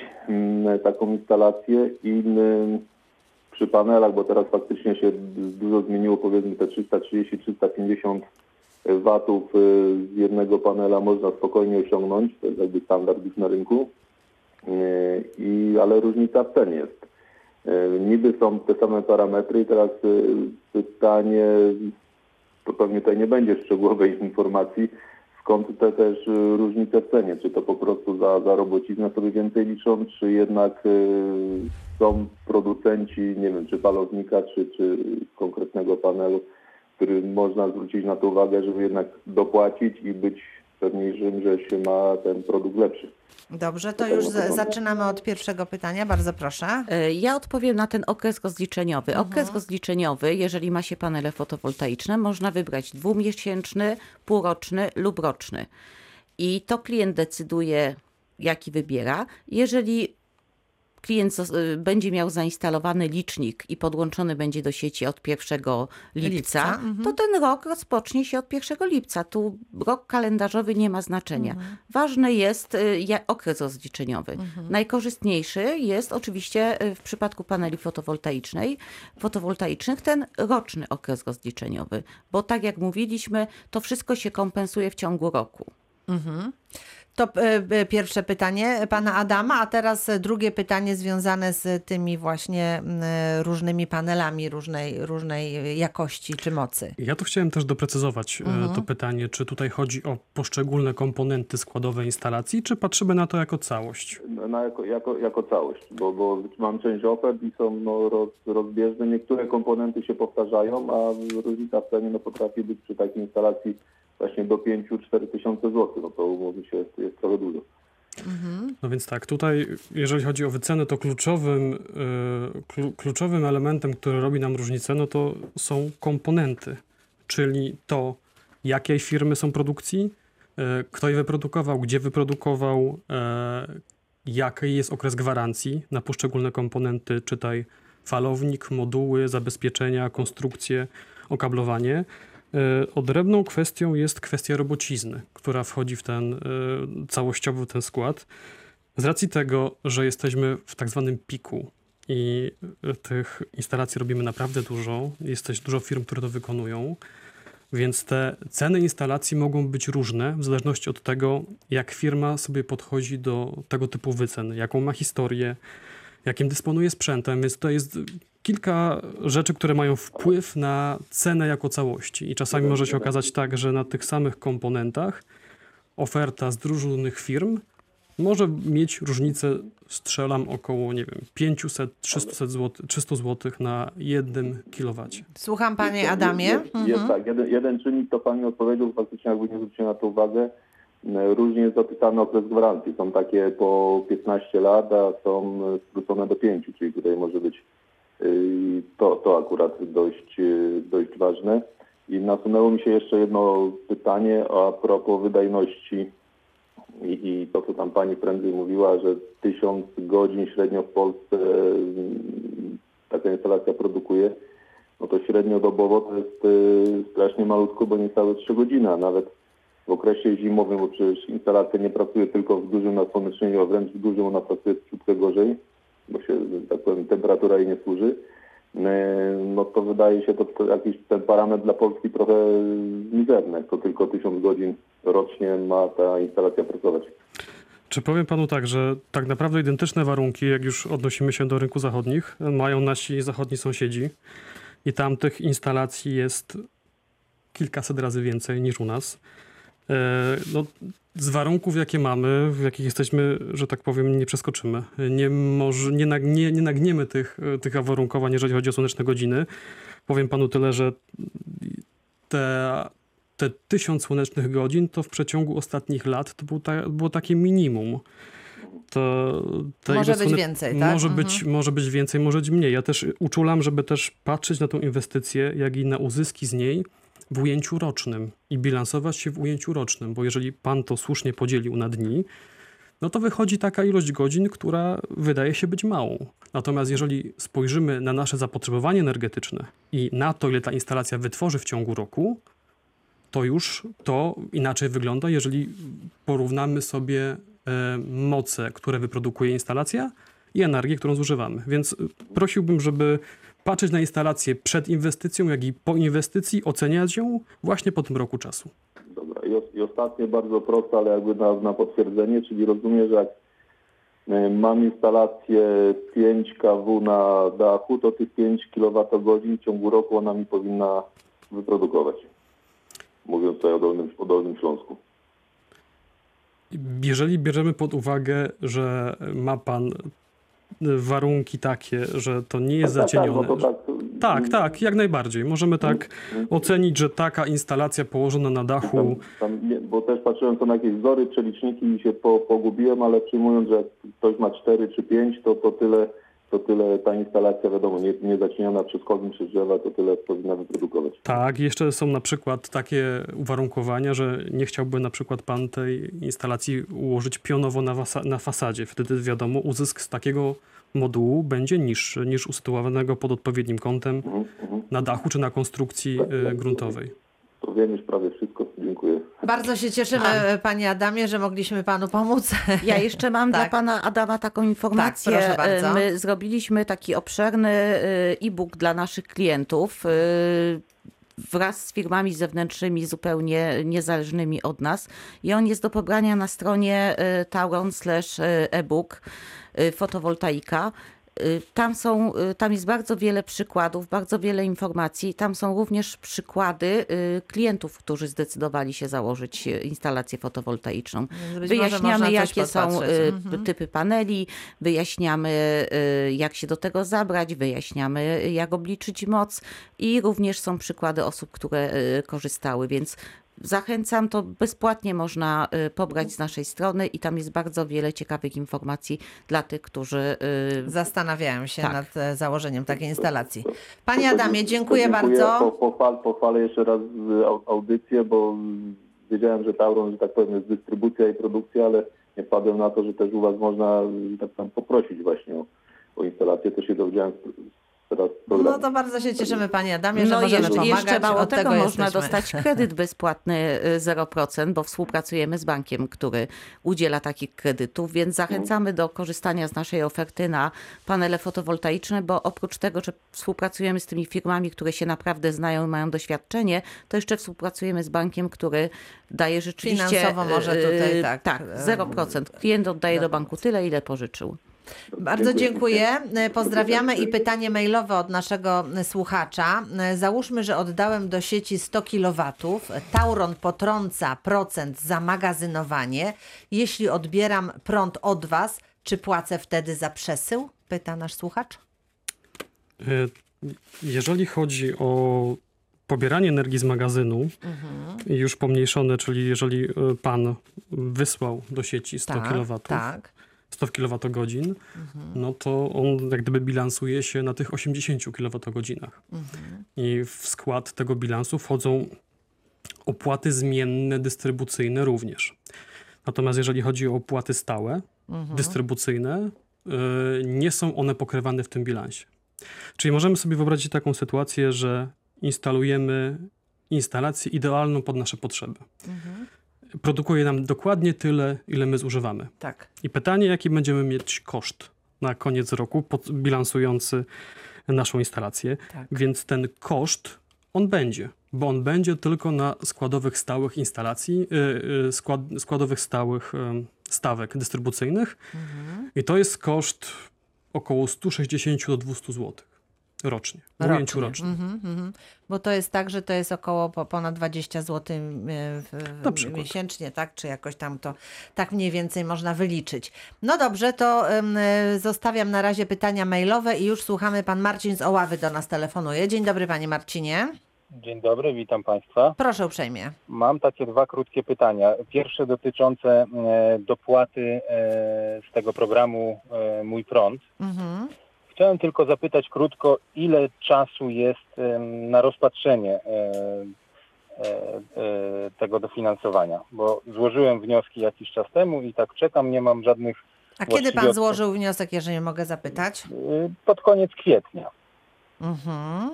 taką instalację i... przy panelach, bo teraz faktycznie się dużo zmieniło, powiedzmy te trzysta trzydzieści do trzystu pięćdziesięciu watów z jednego panela można spokojnie osiągnąć, to jest jakby standard już na rynku, i, ale różnica w cenie jest. Niby są te same parametry i teraz pytanie, to pewnie tutaj nie będzie szczegółowej informacji, skąd te też różnice w cenie, czy to po prostu za, za robociznę sobie więcej liczą, czy jednak... są producenci, nie wiem, czy palownika, czy, czy konkretnego panelu, który można zwrócić na to uwagę, żeby jednak dopłacić i być pewniejszym, że się ma ten produkt lepszy. Dobrze, to już zaczynamy od pierwszego pytania. Bardzo proszę. Ja odpowiem na ten okres rozliczeniowy. Okres mhm. rozliczeniowy, jeżeli ma się panele fotowoltaiczne, można wybrać dwumiesięczny, półroczny lub roczny. I to klient decyduje, jaki wybiera. Jeżeli klient będzie miał zainstalowany licznik i podłączony będzie do sieci od pierwszego lipca, lipca? Mhm. to ten rok rozpocznie się od pierwszego lipca. Tu rok kalendarzowy nie ma znaczenia. Mhm. Ważny jest okres rozliczeniowy. Mhm. Najkorzystniejszy jest oczywiście w przypadku paneli fotowoltaicznej, fotowoltaicznych ten roczny okres rozliczeniowy, bo tak jak mówiliśmy, to wszystko się kompensuje w ciągu roku. Mhm. To pierwsze pytanie pana Adama, a teraz drugie pytanie związane z tymi właśnie różnymi panelami różnej, różnej jakości czy mocy. Ja tu chciałem też doprecyzować mhm. to pytanie, czy tutaj chodzi o poszczególne komponenty składowe instalacji, czy patrzymy na to jako całość? Na jako, jako, jako całość, bo, bo mam część ofert i są no, roz, rozbieżne. Niektóre komponenty się powtarzają, a różnica w cenie no, potrafi być przy takiej instalacji właśnie do pięciu do czterech tysięcy złotych, no to umówmy się, jest, jest trochę dużo. Mhm. No więc tak, tutaj jeżeli chodzi o wycenę, to kluczowym, yy, klu, kluczowym elementem, który robi nam różnicę, no to są komponenty, czyli to, jakiej firmy są produkcji, yy, kto je wyprodukował, gdzie wyprodukował, yy, jaki jest okres gwarancji na poszczególne komponenty, czytaj falownik, moduły, zabezpieczenia, konstrukcje, okablowanie. Odrębną kwestią jest kwestia robocizny, która wchodzi w ten y, całościowy ten skład. Z racji tego, że jesteśmy w tak zwanym piku i tych instalacji robimy naprawdę dużo, jest też dużo firm, które to wykonują, więc te ceny instalacji mogą być różne w zależności od tego, jak firma sobie podchodzi do tego typu wycen, jaką ma historię, jakim dysponuje sprzętem, więc to jest kilka rzeczy, które mają wpływ na cenę jako całości. I czasami może się okazać tak, że na tych samych komponentach oferta z różnych firm może mieć różnicę, strzelam, około, nie wiem, pięćset do trzystu złotych na jednym kilowacie. Słucham, panie Adamie. Jest, jest, jest mhm. tak, jeden, jeden czynnik, to pani odpowiedział, faktycznie jakby nie zwróciłem na to uwagę. Różnie jest zapisany okres gwarancji. Są takie po piętnaście lat, a są skrócone do pięciu, czyli tutaj może być to, to akurat dość, dość ważne. I nasunęło mi się jeszcze jedno pytanie a propos wydajności i, i to, co tam pani prędzej mówiła, że tysiąc godzin średnio w Polsce taka instalacja produkuje, no to średnio dobowo to jest strasznie malutko, bo niecałe trzy godziny, a nawet w okresie zimowym, bo przecież instalacja nie pracuje tylko w dużym nasłonecznieniu, a wręcz w dużym ona pracuje troszeczkę gorzej, bo się, tak powiem, temperatura jej nie służy. No to wydaje się to jakiś ten parametr dla Polski trochę mizerny, to tylko tysiąc godzin rocznie ma ta instalacja pracować. Czy powiem panu tak, że tak naprawdę identyczne warunki, jak już odnosimy się do rynku zachodnich, mają nasi zachodni sąsiedzi i tam tych instalacji jest kilkaset razy więcej niż u nas. No, z warunków, jakie mamy, w jakich jesteśmy, że tak powiem, nie przeskoczymy. Nie, może, nie, nie, nie nagniemy tych, tych warunkowań, jeżeli chodzi o słoneczne godziny. Powiem panu tyle, że te, te tysiąc słonecznych godzin to w przeciągu ostatnich lat to był ta, było takie minimum. To, to może być słone... więcej, tak? Może, mhm. być, może być więcej, może być mniej. Ja też uczulam, żeby też patrzeć na tą inwestycję, jak i na uzyski z niej w ujęciu rocznym i bilansować się w ujęciu rocznym, bo jeżeli pan to słusznie podzielił na dni, no to wychodzi taka ilość godzin, która wydaje się być małą. Natomiast jeżeli spojrzymy na nasze zapotrzebowanie energetyczne i na to, ile ta instalacja wytworzy w ciągu roku, to już to inaczej wygląda, jeżeli porównamy sobie e, moce, które wyprodukuje instalacja i energię, którą zużywamy. Więc prosiłbym, żeby patrzeć na instalację przed inwestycją, jak i po inwestycji, oceniać ją właśnie po tym roku czasu. Dobra. I ostatnie, bardzo proste, ale jakby na, na potwierdzenie, czyli rozumiem, że jak mam instalację pięć kilowatów na dachu, to tych pięć kilowatogodzin w ciągu roku ona mi powinna wyprodukować. Mówiąc tutaj o Dolnym, o Dolnym Śląsku. Jeżeli bierzemy pod uwagę, że ma pan warunki takie, że to nie jest zacienione. Tak, tak, tak, tak, jak najbardziej. Możemy tak ocenić, że taka instalacja położona na dachu... Tam, tam, bo też patrzyłem to na jakieś wzory, przeliczniki i się po, pogubiłem, ale przyjmując, że ktoś ma cztery czy pięć, to, to, tyle, to tyle ta instalacja, wiadomo, nie, nie zacieniona przez komin czy drzewa, to tyle powinna wyprodukować. Tak, jeszcze są na przykład takie uwarunkowania, że nie chciałby na przykład pan tej instalacji ułożyć pionowo na, wasa, na fasadzie. Wtedy wiadomo, uzysk z takiego modułu będzie niższy niż usytuowanego pod odpowiednim kątem mm-hmm. na dachu czy na konstrukcji tak, gruntowej. To wiem już prawie wszystko. Dziękuję. Bardzo się cieszymy, A. panie Adamie, że mogliśmy panu pomóc. Ja jeszcze mam tak. dla pana Adama taką informację. Tak, proszę bardzo. My zrobiliśmy taki obszerny e-book dla naszych klientów wraz z firmami zewnętrznymi zupełnie niezależnymi od nas i on jest do pobrania na stronie Tauron slash ebook fotowoltaika. Tam są, tam jest bardzo wiele przykładów, bardzo wiele informacji. Tam są również przykłady klientów, którzy zdecydowali się założyć instalację fotowoltaiczną. Wyjaśniamy, jakie są typy paneli, wyjaśniamy, jak się do tego zabrać, wyjaśniamy, jak obliczyć moc i również są przykłady osób, które korzystały, więc zachęcam, to bezpłatnie można pobrać z naszej strony i tam jest bardzo wiele ciekawych informacji dla tych, którzy zastanawiają się tak. nad założeniem takiej instalacji. Panie Adamie, dziękuję, dziękuję bardzo. Po, po, pochwalę jeszcze raz audycję, bo wiedziałem, że Tauron, że tak powiem, jest dystrybucja i produkcja, ale nie wpadłem na to, że też u was można tak tam poprosić właśnie o, o instalację. Też się dowiedziałem No to bardzo się cieszymy, panie Adamie, no że możemy jeszcze, pomagać. Jeszcze mało Od tego, tego można jesteśmy. dostać kredyt bezpłatny zero procent, bo współpracujemy z bankiem, który udziela takich kredytów, więc zachęcamy do korzystania z naszej oferty na panele fotowoltaiczne, bo oprócz tego, że współpracujemy z tymi firmami, które się naprawdę znają i mają doświadczenie, to jeszcze współpracujemy z bankiem, który daje rzeczywiście... Finansowo może tutaj tak. Tak, zero procent. Klient oddaje do banku tyle, ile pożyczył. Bardzo dziękuję. Pozdrawiamy i pytanie mailowe od naszego słuchacza. Załóżmy, że oddałem do sieci sto kilowatów. Tauron potrąca procent za magazynowanie. Jeśli odbieram prąd od Was, czy płacę wtedy za przesył? Pyta nasz słuchacz. Jeżeli chodzi o pobieranie energii z magazynu, mhm. już pomniejszone, czyli jeżeli pan wysłał do sieci sto kilowatów, tak. sto kilowatogodzin, mhm. no to on jak gdyby bilansuje się na tych osiemdziesięciu kilowatogodzinach. Mhm. I w skład tego bilansu wchodzą opłaty zmienne, dystrybucyjne również. Natomiast jeżeli chodzi o opłaty stałe, mhm. dystrybucyjne, yy, nie są one pokrywane w tym bilansie. Czyli możemy sobie wyobrazić taką sytuację, że instalujemy instalację idealną pod nasze potrzeby. Mhm. Produkuje nam dokładnie tyle, ile my zużywamy. Tak. I pytanie, jaki będziemy mieć koszt na koniec roku pod, bilansujący naszą instalację. Tak. Więc ten koszt, on będzie, bo on będzie tylko na składowych stałych instalacji, yy, yy, skład, składowych stałych yy, stawek dystrybucyjnych. Mhm. I to jest koszt około sto sześćdziesiąt do dwustu złotych rocznie, w ujęciu rocznie. Mm-hmm, mm-hmm. Bo to jest tak, że to jest około po, ponad dwadzieścia złotych w, miesięcznie, tak? Czy jakoś tam to tak mniej więcej można wyliczyć. No dobrze, to ym, zostawiam na razie pytania mailowe i już słuchamy. Pan Marcin z Oławy do nas telefonuje. Dzień dobry, panie Marcinie. Dzień dobry, witam państwa. Proszę uprzejmie. Mam takie dwa krótkie pytania. Pierwsze dotyczące e, dopłaty e, z tego programu e, Mój Prąd. Mhm. Chciałem tylko zapytać krótko, ile czasu jest e, na rozpatrzenie e, e, tego dofinansowania, bo złożyłem wnioski jakiś czas temu i tak czekam, nie mam żadnych... A kiedy pan złożył wniosek, jeżeli mogę zapytać? E, pod koniec kwietnia. Mhm.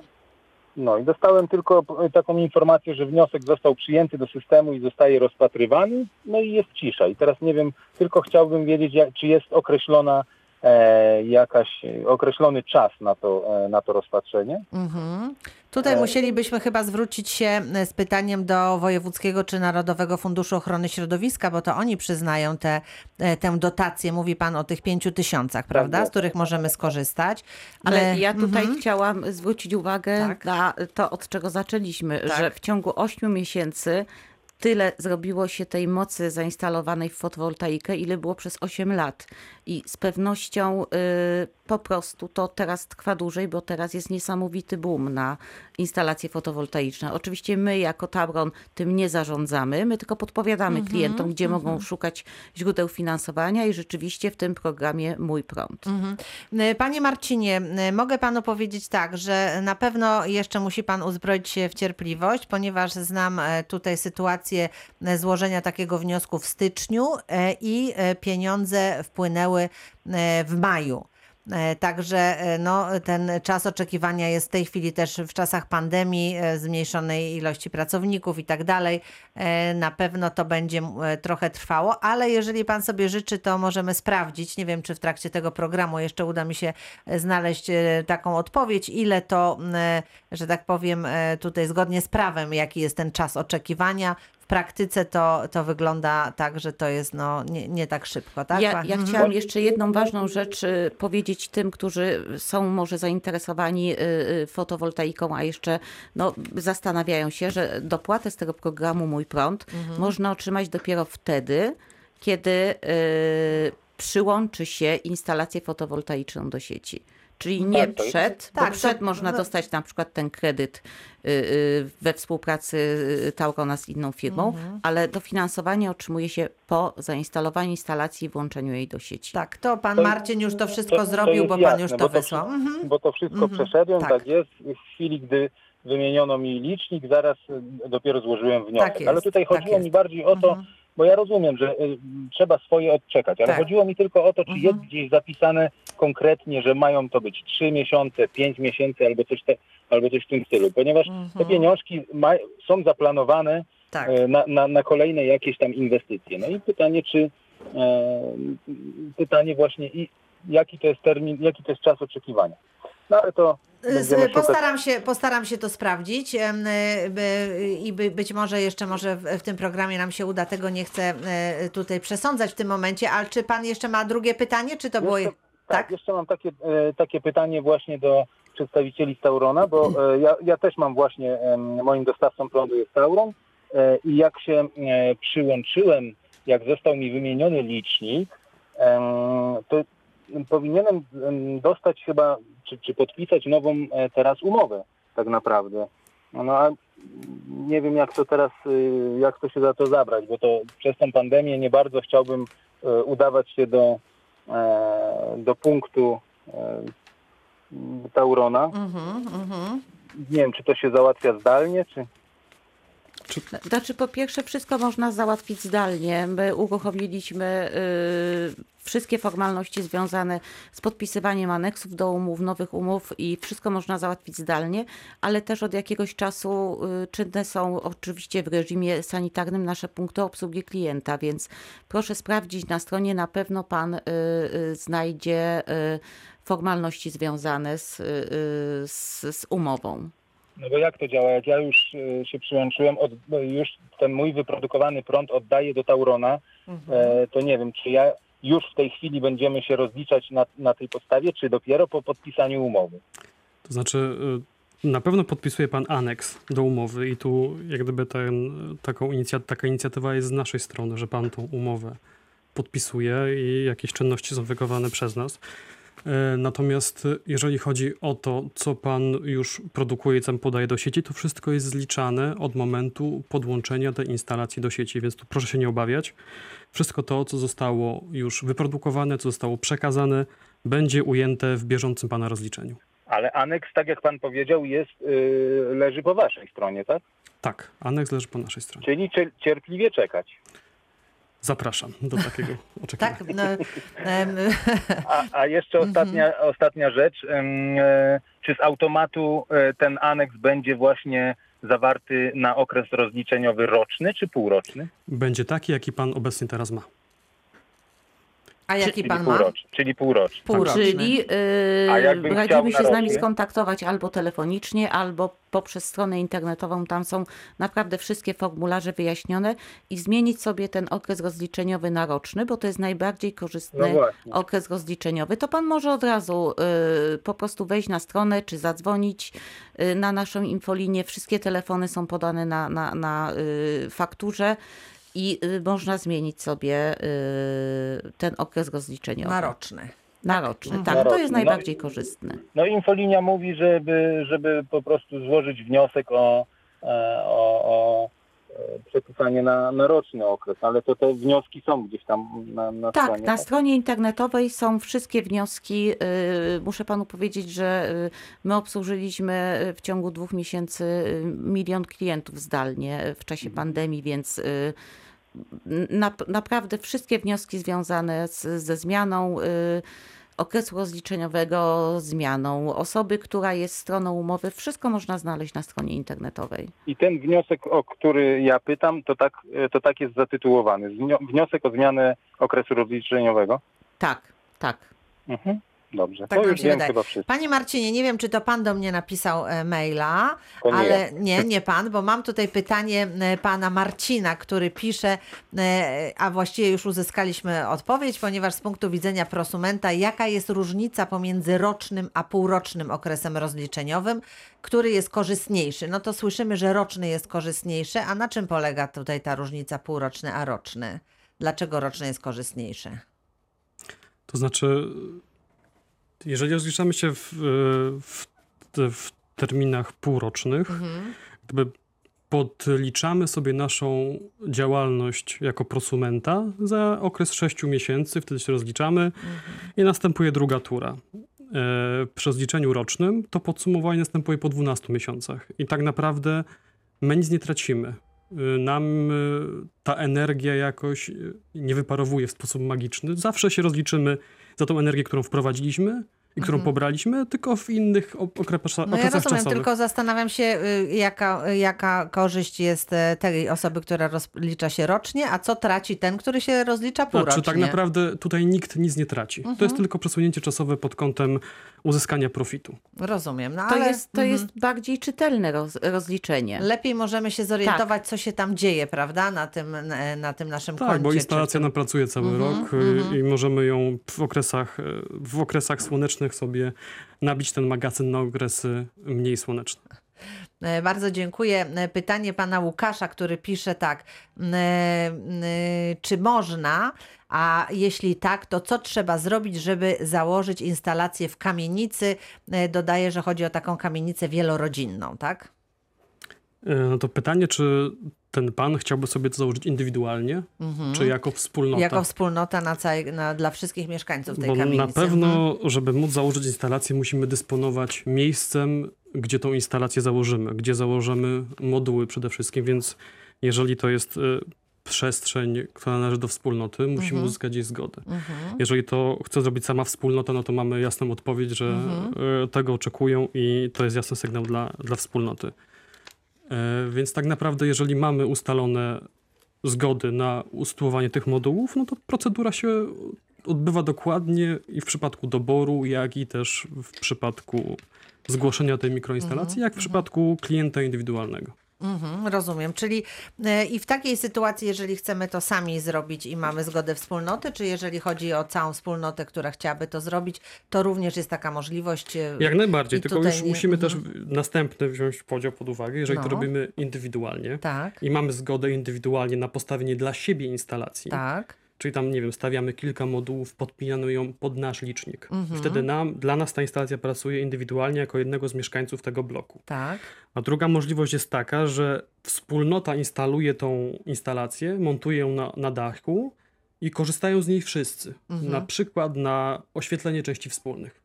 No i dostałem tylko taką informację, że wniosek został przyjęty do systemu i zostaje rozpatrywany, no i jest cisza. I teraz nie wiem, tylko chciałbym wiedzieć, jak, czy jest określona e, jakaś, określony czas na to, e, na to rozpatrzenie. Mhm. Tutaj musielibyśmy chyba zwrócić się z pytaniem do Wojewódzkiego czy Narodowego Funduszu Ochrony Środowiska, bo to oni przyznają te, tę dotację. Mówi pan o tych pięciu tysiącach, prawda, z których możemy skorzystać. Ale ja tutaj mhm. chciałam zwrócić uwagę tak. na to, od czego zaczęliśmy, tak. że w ciągu ośmiu miesięcy tyle zrobiło się tej mocy zainstalowanej w fotowoltaikę, ile było przez osiem lat. I z pewnością yy, po prostu to teraz trwa dłużej, bo teraz jest niesamowity boom na instalacje fotowoltaiczne. Oczywiście my jako Tauron tym nie zarządzamy, my tylko podpowiadamy mm-hmm, klientom, gdzie mm-hmm. mogą szukać źródeł finansowania i rzeczywiście w tym programie Mój Prąd. Mm-hmm. Panie Marcinie, mogę panu powiedzieć tak, że na pewno jeszcze musi pan uzbroić się w cierpliwość, ponieważ znam tutaj sytuację złożenia takiego wniosku w styczniu i pieniądze wpłynęły w maju. Także no, ten czas oczekiwania jest w tej chwili też w czasach pandemii, zmniejszonej ilości pracowników i tak dalej. Na pewno to będzie trochę trwało, ale jeżeli pan sobie życzy, to możemy sprawdzić. Nie wiem, czy w trakcie tego programu jeszcze uda mi się znaleźć taką odpowiedź, ile to, że tak powiem, tutaj zgodnie z prawem, jaki jest ten czas oczekiwania. W praktyce to, to wygląda tak, że to jest no, nie, nie tak szybko. Tak? Ja, ja mhm. chciałam jeszcze jedną ważną rzecz powiedzieć tym, którzy są może zainteresowani fotowoltaiką, a jeszcze no, zastanawiają się, że dopłatę z tego programu Mój Prąd mhm. można otrzymać dopiero wtedy, kiedy yy, przyłączy się instalację fotowoltaiczną do sieci. Czyli nie tak, przed, tak, bo przed tak, można no. dostać na przykład ten kredyt we współpracy Taurona z inną firmą, mhm. ale dofinansowanie otrzymuje się po zainstalowaniu instalacji i włączeniu jej do sieci. Tak, to pan to, Marcin już to wszystko to, zrobił, to bo pan jasne, już to, bo to wysłał. Mhm. Bo to wszystko mhm. przeszedłem, tak. tak jest. W chwili, gdy wymieniono mi licznik, zaraz dopiero złożyłem wniosek. Tak jest, ale tutaj chodziło tak mi bardziej o to, mhm. bo ja rozumiem, że y, trzeba swoje odczekać, ale tak. chodziło mi tylko o to, czy mhm. jest gdzieś zapisane konkretnie, że mają to być trzy miesiące, pięć miesięcy albo coś, te, albo coś w tym stylu, ponieważ mhm. te pieniążki ma, są zaplanowane tak. y, na, na, na kolejne jakieś tam inwestycje. No i pytanie, czy y, pytanie właśnie i jaki to jest termin, jaki to jest czas oczekiwania. No ale to Postaram się, postaram się to sprawdzić i być może jeszcze może w tym programie nam się uda, tego nie chcę tutaj przesądzać w tym momencie, ale czy pan jeszcze ma drugie pytanie, czy to było... Tak, tak, jeszcze mam takie, takie pytanie właśnie do przedstawicieli Taurona, bo ja, ja też mam właśnie, moim dostawcą prądu jest Tauron i jak się przyłączyłem, jak został mi wymieniony licznik, to powinienem dostać chyba, czy, czy podpisać nową teraz umowę tak naprawdę. No a nie wiem jak to teraz, jak to się za to zabrać, bo to przez tą pandemię nie bardzo chciałbym udawać się do, do punktu Taurona. Mm-hmm, mm-hmm. Nie wiem, czy to się załatwia zdalnie, czy... Czy... Znaczy, po pierwsze, wszystko można załatwić zdalnie. My uruchomiliśmy yy, wszystkie formalności związane z podpisywaniem aneksów do umów, nowych umów i wszystko można załatwić zdalnie, ale też od jakiegoś czasu yy, czynne są oczywiście w reżimie sanitarnym nasze punkty obsługi klienta, więc proszę sprawdzić na stronie, na pewno Pan yy, yy, znajdzie yy, formalności związane z, yy, z, z umową. No bo jak to działa? Jak ja już y, się przyłączyłem, od, już ten mój wyprodukowany prąd oddaję do Taurona, mhm. e, to nie wiem, czy ja już w tej chwili będziemy się rozliczać na, na tej podstawie, czy dopiero po podpisaniu umowy? To znaczy y, na pewno podpisuje Pan aneks do umowy i tu jak gdyby ten, taką inicjat- taka inicjatywa jest z naszej strony, że Pan tą umowę podpisuje i jakieś czynności są wykonywane przez nas. Natomiast jeżeli chodzi o to, co Pan już produkuje i co podaje do sieci, to wszystko jest zliczane od momentu podłączenia tej instalacji do sieci, więc tu proszę się nie obawiać. Wszystko to, co zostało już wyprodukowane, co zostało przekazane, będzie ujęte w bieżącym Pana rozliczeniu. Ale aneks, tak jak Pan powiedział, jest, yy, leży po Waszej stronie, tak? Tak, aneks leży po naszej stronie. Czyli cierpliwie czekać. Zapraszam do takiego oczekiwania. Tak, no, a, a jeszcze ostatnia, ostatnia rzecz. Czy z automatu ten aneks będzie właśnie zawarty na okres rozliczeniowy roczny czy półroczny? Będzie taki, jaki Pan obecnie teraz ma. A jaki czyli Pan ma? Półrocz, czyli półroczny. Półroczny. Czyli yy, a radzimy się z nami skontaktować albo telefonicznie, albo poprzez stronę internetową. Tam są naprawdę wszystkie formularze wyjaśnione i zmienić sobie ten okres rozliczeniowy na roczny, bo to jest najbardziej korzystny no okres rozliczeniowy. To Pan może od razu yy, po prostu wejść na stronę, czy zadzwonić yy, na naszą infolinię. Wszystkie telefony są podane na, na, na yy, fakturze. I można zmienić sobie y, ten okres rozliczeniowy. Na roczny. Na roczny, tak. Na to roczny. Jest najbardziej no, korzystny. No infolinia mówi, żeby, żeby po prostu złożyć wniosek o, o, o przepisanie na, na roczny okres, ale to te wnioski są gdzieś tam na, na tak, stronie. Tak, na stronie internetowej są wszystkie wnioski. Muszę Panu powiedzieć, że my obsłużyliśmy w ciągu dwóch miesięcy milion klientów zdalnie w czasie pandemii, więc nap- naprawdę wszystkie wnioski związane z, ze zmianą okresu rozliczeniowego, zmianą osoby, która jest stroną umowy. Wszystko można znaleźć na stronie internetowej. I ten wniosek, o który ja pytam, to tak, to tak jest zatytułowany. Wniosek o zmianę okresu rozliczeniowego? Tak, tak. Mhm. Dobrze, tak to już wiem chyba wszystko. Panie Marcinie, nie wiem, czy to Pan do mnie napisał maila, nie ale ja. nie, nie Pan, bo mam tutaj pytanie Pana Marcina, który pisze, a właściwie już uzyskaliśmy odpowiedź, ponieważ z punktu widzenia prosumenta, jaka jest różnica pomiędzy rocznym a półrocznym okresem rozliczeniowym, który jest korzystniejszy? No to słyszymy, że roczny jest korzystniejszy, a na czym polega tutaj ta różnica półroczny a roczny? Dlaczego roczny jest korzystniejszy? To znaczy... Jeżeli rozliczamy się w, w, w terminach półrocznych, mhm. gdyby podliczamy sobie naszą działalność jako prosumenta za okres sześciu miesięcy, wtedy się rozliczamy mhm. i następuje druga tura. Przy rozliczeniu rocznym to podsumowanie następuje po dwunastu miesiącach i tak naprawdę my nic nie tracimy. Nam ta energia jakoś nie wyparowuje w sposób magiczny. Zawsze się rozliczymy za tą energię, którą wprowadziliśmy i którą mhm. pobraliśmy, tylko w innych okresach no ja rozumiem, czasowych. Tylko zastanawiam się, jaka, jaka korzyść jest tej osoby, która rozlicza się rocznie, a co traci ten, który się rozlicza półrocznie. Znaczy, tak naprawdę tutaj nikt nic nie traci. Mhm. To jest tylko przesunięcie czasowe pod kątem uzyskania profitu. Rozumiem. No to ale... jest, to mhm. jest bardziej czytelne roz, rozliczenie. Lepiej możemy się zorientować, tak. co się tam dzieje, prawda, na tym, na tym naszym tak, koncie. Tak, bo instalacja czy... nam pracuje cały mhm, rok mhm. i możemy ją w okresach, w okresach słonecznych sobie nabić ten magazyn na okresy mniej słoneczne. Bardzo dziękuję. Pytanie pana Łukasza, który pisze tak, czy można, a jeśli tak, to co trzeba zrobić, żeby założyć instalację w kamienicy? Dodaję, że chodzi o taką kamienicę wielorodzinną, tak? No to pytanie, czy ten pan chciałby sobie to założyć indywidualnie, mhm. czy jako wspólnota? Jako wspólnota na całej, na, dla wszystkich mieszkańców tej Bo kamienicy. Na pewno, mhm. żeby móc założyć instalację, musimy dysponować miejscem, gdzie tą instalację założymy, gdzie założymy moduły przede wszystkim, więc jeżeli to jest y, przestrzeń, która należy do wspólnoty, musimy mhm. uzyskać jej zgodę. Mhm. Jeżeli to chce zrobić sama wspólnota, no to mamy jasną odpowiedź, że mhm. y, tego oczekują i to jest jasny sygnał dla, dla wspólnoty. Więc tak naprawdę, jeżeli mamy ustalone zgody na usytuowanie tych modułów, no to procedura się odbywa dokładnie i w przypadku doboru, jak i też w przypadku zgłoszenia tej mikroinstalacji, jak w przypadku klienta indywidualnego. Mhm, rozumiem, czyli y, i w takiej sytuacji, jeżeli chcemy to sami zrobić i mamy zgodę wspólnoty, czy jeżeli chodzi o całą wspólnotę, która chciałaby to zrobić, to również jest taka możliwość. Y, Jak najbardziej, tylko już nie... musimy też następny wziąć podział pod uwagę, jeżeli no. to robimy indywidualnie tak. i mamy zgodę indywidualnie na postawienie dla siebie instalacji. Tak. Czyli tam, nie wiem, stawiamy kilka modułów, podpinamy ją pod nasz licznik. Mhm. Wtedy nam, dla nas ta instalacja pracuje indywidualnie jako jednego z mieszkańców tego bloku. Tak. A druga możliwość jest taka, że wspólnota instaluje tą instalację, montuje ją na, na dachu i korzystają z niej wszyscy. Mhm. Na przykład na oświetlenie części wspólnych.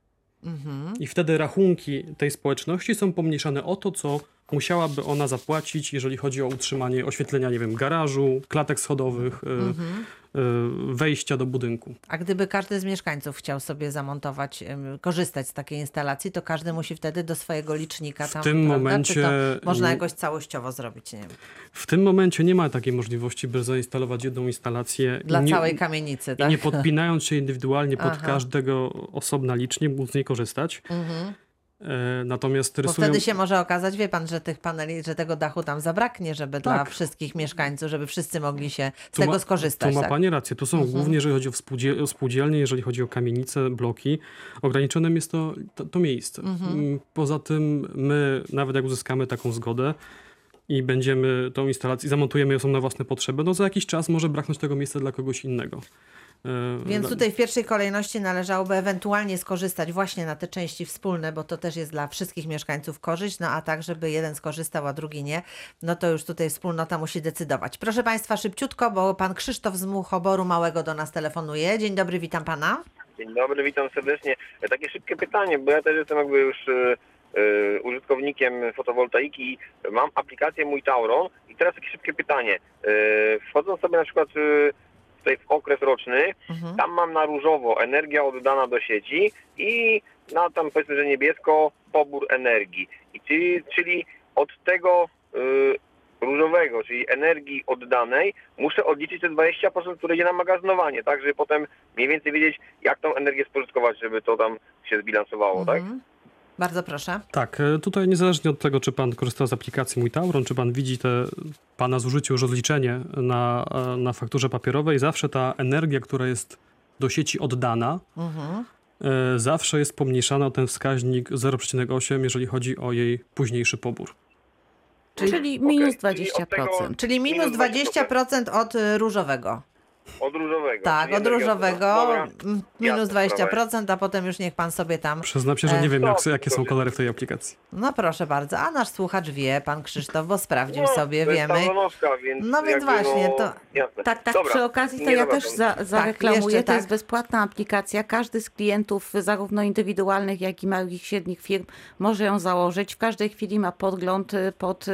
Mhm. I wtedy rachunki tej społeczności są pomniejszane o to, co musiałaby ona zapłacić, jeżeli chodzi o utrzymanie oświetlenia, nie wiem, garażu, klatek schodowych, mhm. y, y, wejścia do budynku. A gdyby każdy z mieszkańców chciał sobie zamontować, y, korzystać z takiej instalacji, to każdy musi wtedy do swojego licznika w tam... W tym prawda? momencie... Czy to można jakoś całościowo zrobić? Nie wiem. W tym momencie nie ma takiej możliwości, by zainstalować jedną instalację... Dla nie, całej kamienicy, tak? I nie podpinając się indywidualnie pod Aha. każdego osobna licznie, móc z niej korzystać. Mhm. Natomiast rysują... Bo wtedy się może okazać, wie pan, że tych paneli, że tego dachu tam zabraknie, żeby tak. dla wszystkich mieszkańców, żeby wszyscy mogli się z tu tego ma, skorzystać. Tu ma tak? pani rację. Tu są mhm. głównie, jeżeli chodzi o, współdziel- o spółdzielnie, jeżeli chodzi o kamienice, bloki. Ograniczonym jest to, to, to miejsce. Mhm. Poza tym my, nawet jak uzyskamy taką zgodę i będziemy tą instalację, zamontujemy ją na własne potrzeby, no za jakiś czas może braknąć tego miejsca dla kogoś innego. Więc tutaj w pierwszej kolejności należałoby ewentualnie skorzystać właśnie na te części wspólne, bo to też jest dla wszystkich mieszkańców korzyść, no a tak, żeby jeden skorzystał, a drugi nie, no to już tutaj wspólnota musi decydować. Proszę Państwa, szybciutko, bo Pan Krzysztof z Muchoboru Małego do nas telefonuje. Dzień dobry, witam Pana. Dzień dobry, witam serdecznie. Takie szybkie pytanie, bo ja też jestem jakby już yy, użytkownikiem fotowoltaiki. Mam aplikację Mój Tauron i teraz takie szybkie pytanie. Yy, wchodząc sobie na przykład... Yy, tutaj w okres roczny, mhm. tam mam na różowo energia oddana do sieci i na tam powiedzmy, że niebiesko pobór energii. I czyli, czyli od tego y, różowego, czyli energii oddanej muszę odliczyć te dwadzieścia procent, które idzie na magazynowanie, tak, żeby potem mniej więcej wiedzieć, jak tą energię spożytkować, żeby to tam się zbilansowało, mhm. tak? Bardzo proszę. Tak, tutaj niezależnie od tego, czy pan korzysta z aplikacji Mój Tauron, czy pan widzi te pana zużycie już rozliczenie na, na fakturze papierowej, zawsze ta energia, która jest do sieci oddana, mhm. y, zawsze jest pomniejszana o ten wskaźnik zero przecinek osiem, jeżeli chodzi o jej późniejszy pobór. Czyli, czyli minus okay. dwadzieścia procent. Czyli, tego, czyli minus dwadzieścia procent od różowego. Od różowego. Tak, od różowego minus dwadzieścia procent, a potem już niech pan sobie tam... Przyznam się, że nie wiem, jak, jakie są kolory w tej aplikacji. No proszę bardzo, a nasz słuchacz wie, pan Krzysztof, bo sprawdził no, sobie, to wiemy. Więc no więc właśnie, to... Jasne. Tak, tak. Dobra, przy okazji to ja też za, zareklamuję, tak, to tak. jest bezpłatna aplikacja. Każdy z klientów, zarówno indywidualnych, jak i małych i średnich firm, może ją założyć. W każdej chwili ma podgląd pod,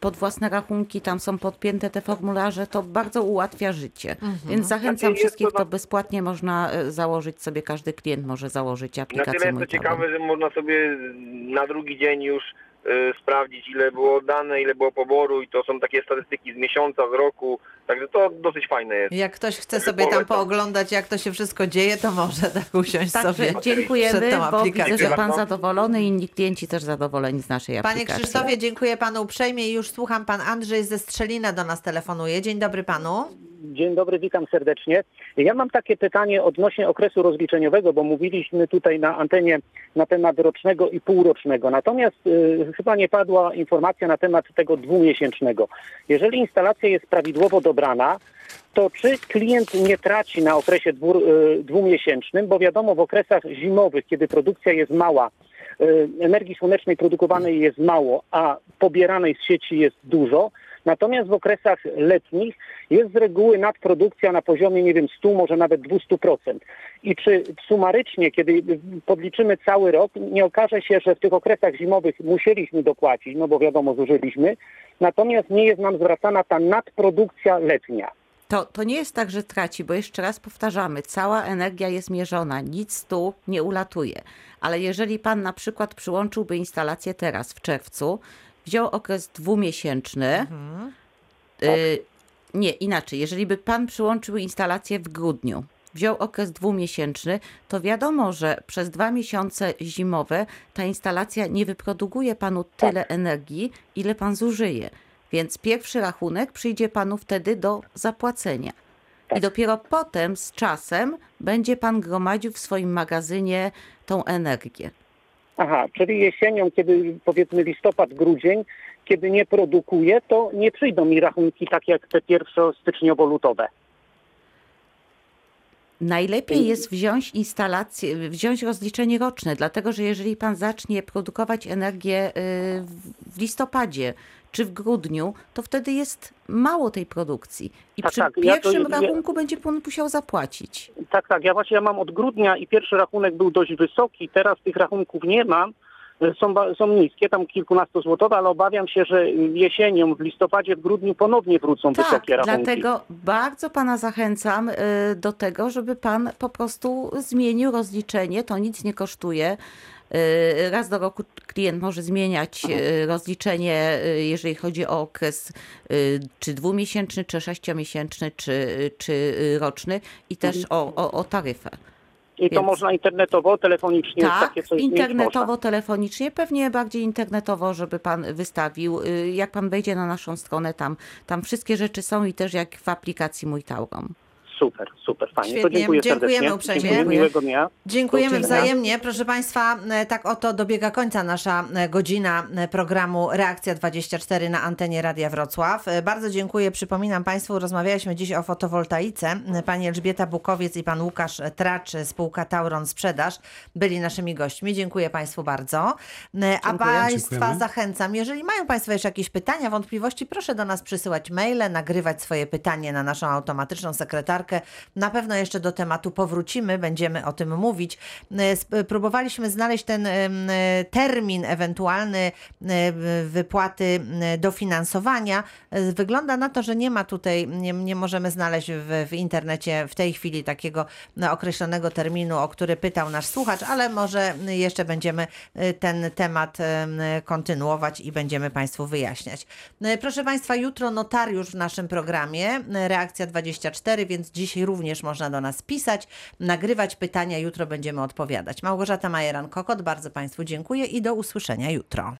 pod własne rachunki, tam są podpięte te formularze, to bardzo ułatwia życie. Mhm. Więc zachęcam wszystkich, to bezpłatnie można założyć sobie, każdy klient może założyć aplikację. Na tyle jest to ciekawe, że można sobie na drugi dzień już sprawdzić, ile było oddane, ile było poboru, i to są takie statystyki z miesiąca, z roku, także to dosyć fajne jest. Jak ktoś chce sobie tam pooglądać, jak to się wszystko dzieje, to może tak usiąść tak, sobie dziękujemy, przed tą aplikacją. Widzę, że pan zadowolony i inni klienci też zadowoleni z naszej aplikacji. Panie Krzysztofie, dziękuję panu uprzejmie i już słucham. Pan Andrzej ze Strzelina do nas telefonuje. Dzień dobry panu. Dzień dobry, witam serdecznie. Ja mam takie pytanie odnośnie okresu rozliczeniowego, bo mówiliśmy tutaj na antenie na temat rocznego i półrocznego. Natomiast y, chyba nie padła informacja na temat tego dwumiesięcznego. Jeżeli instalacja jest prawidłowo dobrana, to czy klient nie traci na okresie dwu, y, dwumiesięcznym, bo wiadomo, w okresach zimowych, kiedy produkcja jest mała, y, energii słonecznej produkowanej jest mało, a pobieranej z sieci jest dużo. Natomiast w okresach letnich jest z reguły nadprodukcja na poziomie, nie wiem, stu, może nawet dwustu procent. I czy sumarycznie, kiedy podliczymy cały rok, nie okaże się, że w tych okresach zimowych musieliśmy dopłacić, no bo wiadomo, zużyliśmy, natomiast nie jest nam zwracana ta nadprodukcja letnia. To, to nie jest tak, że traci, bo jeszcze raz powtarzamy, cała energia jest mierzona, nic tu nie ulatuje. Ale jeżeli pan na przykład przyłączyłby instalację teraz, w czerwcu, wziął okres dwumiesięczny. Mhm. Tak. Y, nie, inaczej. Jeżeli by pan przyłączył instalację w grudniu, wziął okres dwumiesięczny, to wiadomo, że przez dwa miesiące zimowe ta instalacja nie wyprodukuje panu tyle tak. energii, ile pan zużyje. Więc pierwszy rachunek przyjdzie panu wtedy do zapłacenia. Tak. I dopiero potem z czasem będzie pan gromadził w swoim magazynie tą energię. Aha, czyli jesienią, kiedy powiedzmy listopad, grudzień, kiedy nie produkuję, to nie przyjdą mi rachunki tak jak te pierwszostyczniowo-lutowe. Najlepiej jest wziąć instalację, wziąć rozliczenie roczne, dlatego że jeżeli pan zacznie produkować energię w listopadzie czy w grudniu, to wtedy jest mało tej produkcji i tak, przy tak, pierwszym ja to, rachunku ja, będzie pan musiał zapłacić. Tak, tak. Ja właśnie ja mam od grudnia i pierwszy rachunek był dość wysoki, teraz tych rachunków nie mam. Są, są niskie, tam kilkunastozłotowe, ale obawiam się, że jesienią, w listopadzie, w grudniu ponownie wrócą tak, wysokie rachunki. Dlatego bardzo pana zachęcam do tego, żeby pan po prostu zmienił rozliczenie, to nic nie kosztuje. Raz do roku klient może zmieniać rozliczenie, jeżeli chodzi o okres czy dwumiesięczny, czy sześciomiesięczny, czy, czy roczny i też o, o, o taryfę. I to Więc... można internetowo, telefonicznie? Tak, takie coś internetowo, telefonicznie, pewnie bardziej internetowo, żeby pan wystawił. Jak pan wejdzie na naszą stronę, tam, tam wszystkie rzeczy są i też jak w aplikacji Mój Tauron. Super, super, fajnie. Świetnie. To dziękuję serdecznie. Dziękujemy uprzejmie. Dziękuję. Miłego dnia. Dziękujemy wzajemnie. Proszę państwa, tak oto dobiega końca nasza godzina programu Reakcja dwadzieścia cztery na antenie Radia Wrocław. Bardzo dziękuję. Przypominam państwu, rozmawialiśmy dziś o fotowoltaice. Pani Elżbieta Bukowiec i pan Łukasz Tracz, spółka Tauron Sprzedaż, byli naszymi gośćmi. Dziękuję państwu bardzo. A państwa dziękujemy. Zachęcam, jeżeli mają państwo jeszcze jakieś pytania, wątpliwości, proszę do nas przysyłać maile, nagrywać swoje pytanie na naszą automatyczną sekretarkę. Na pewno jeszcze do tematu powrócimy, będziemy o tym mówić. Próbowaliśmy znaleźć ten termin ewentualny wypłaty dofinansowania. Wygląda na to, że nie ma tutaj, nie, nie możemy znaleźć w, w internecie w tej chwili takiego określonego terminu, o który pytał nasz słuchacz, ale może jeszcze będziemy ten temat kontynuować i będziemy państwu wyjaśniać. Proszę państwa, jutro notariusz w naszym programie Reakcja dwadzieścia cztery, więc dzisiaj również można do nas pisać, nagrywać pytania, jutro będziemy odpowiadać. Małgorzata Majeran-Kokot, bardzo państwu dziękuję i do usłyszenia jutro.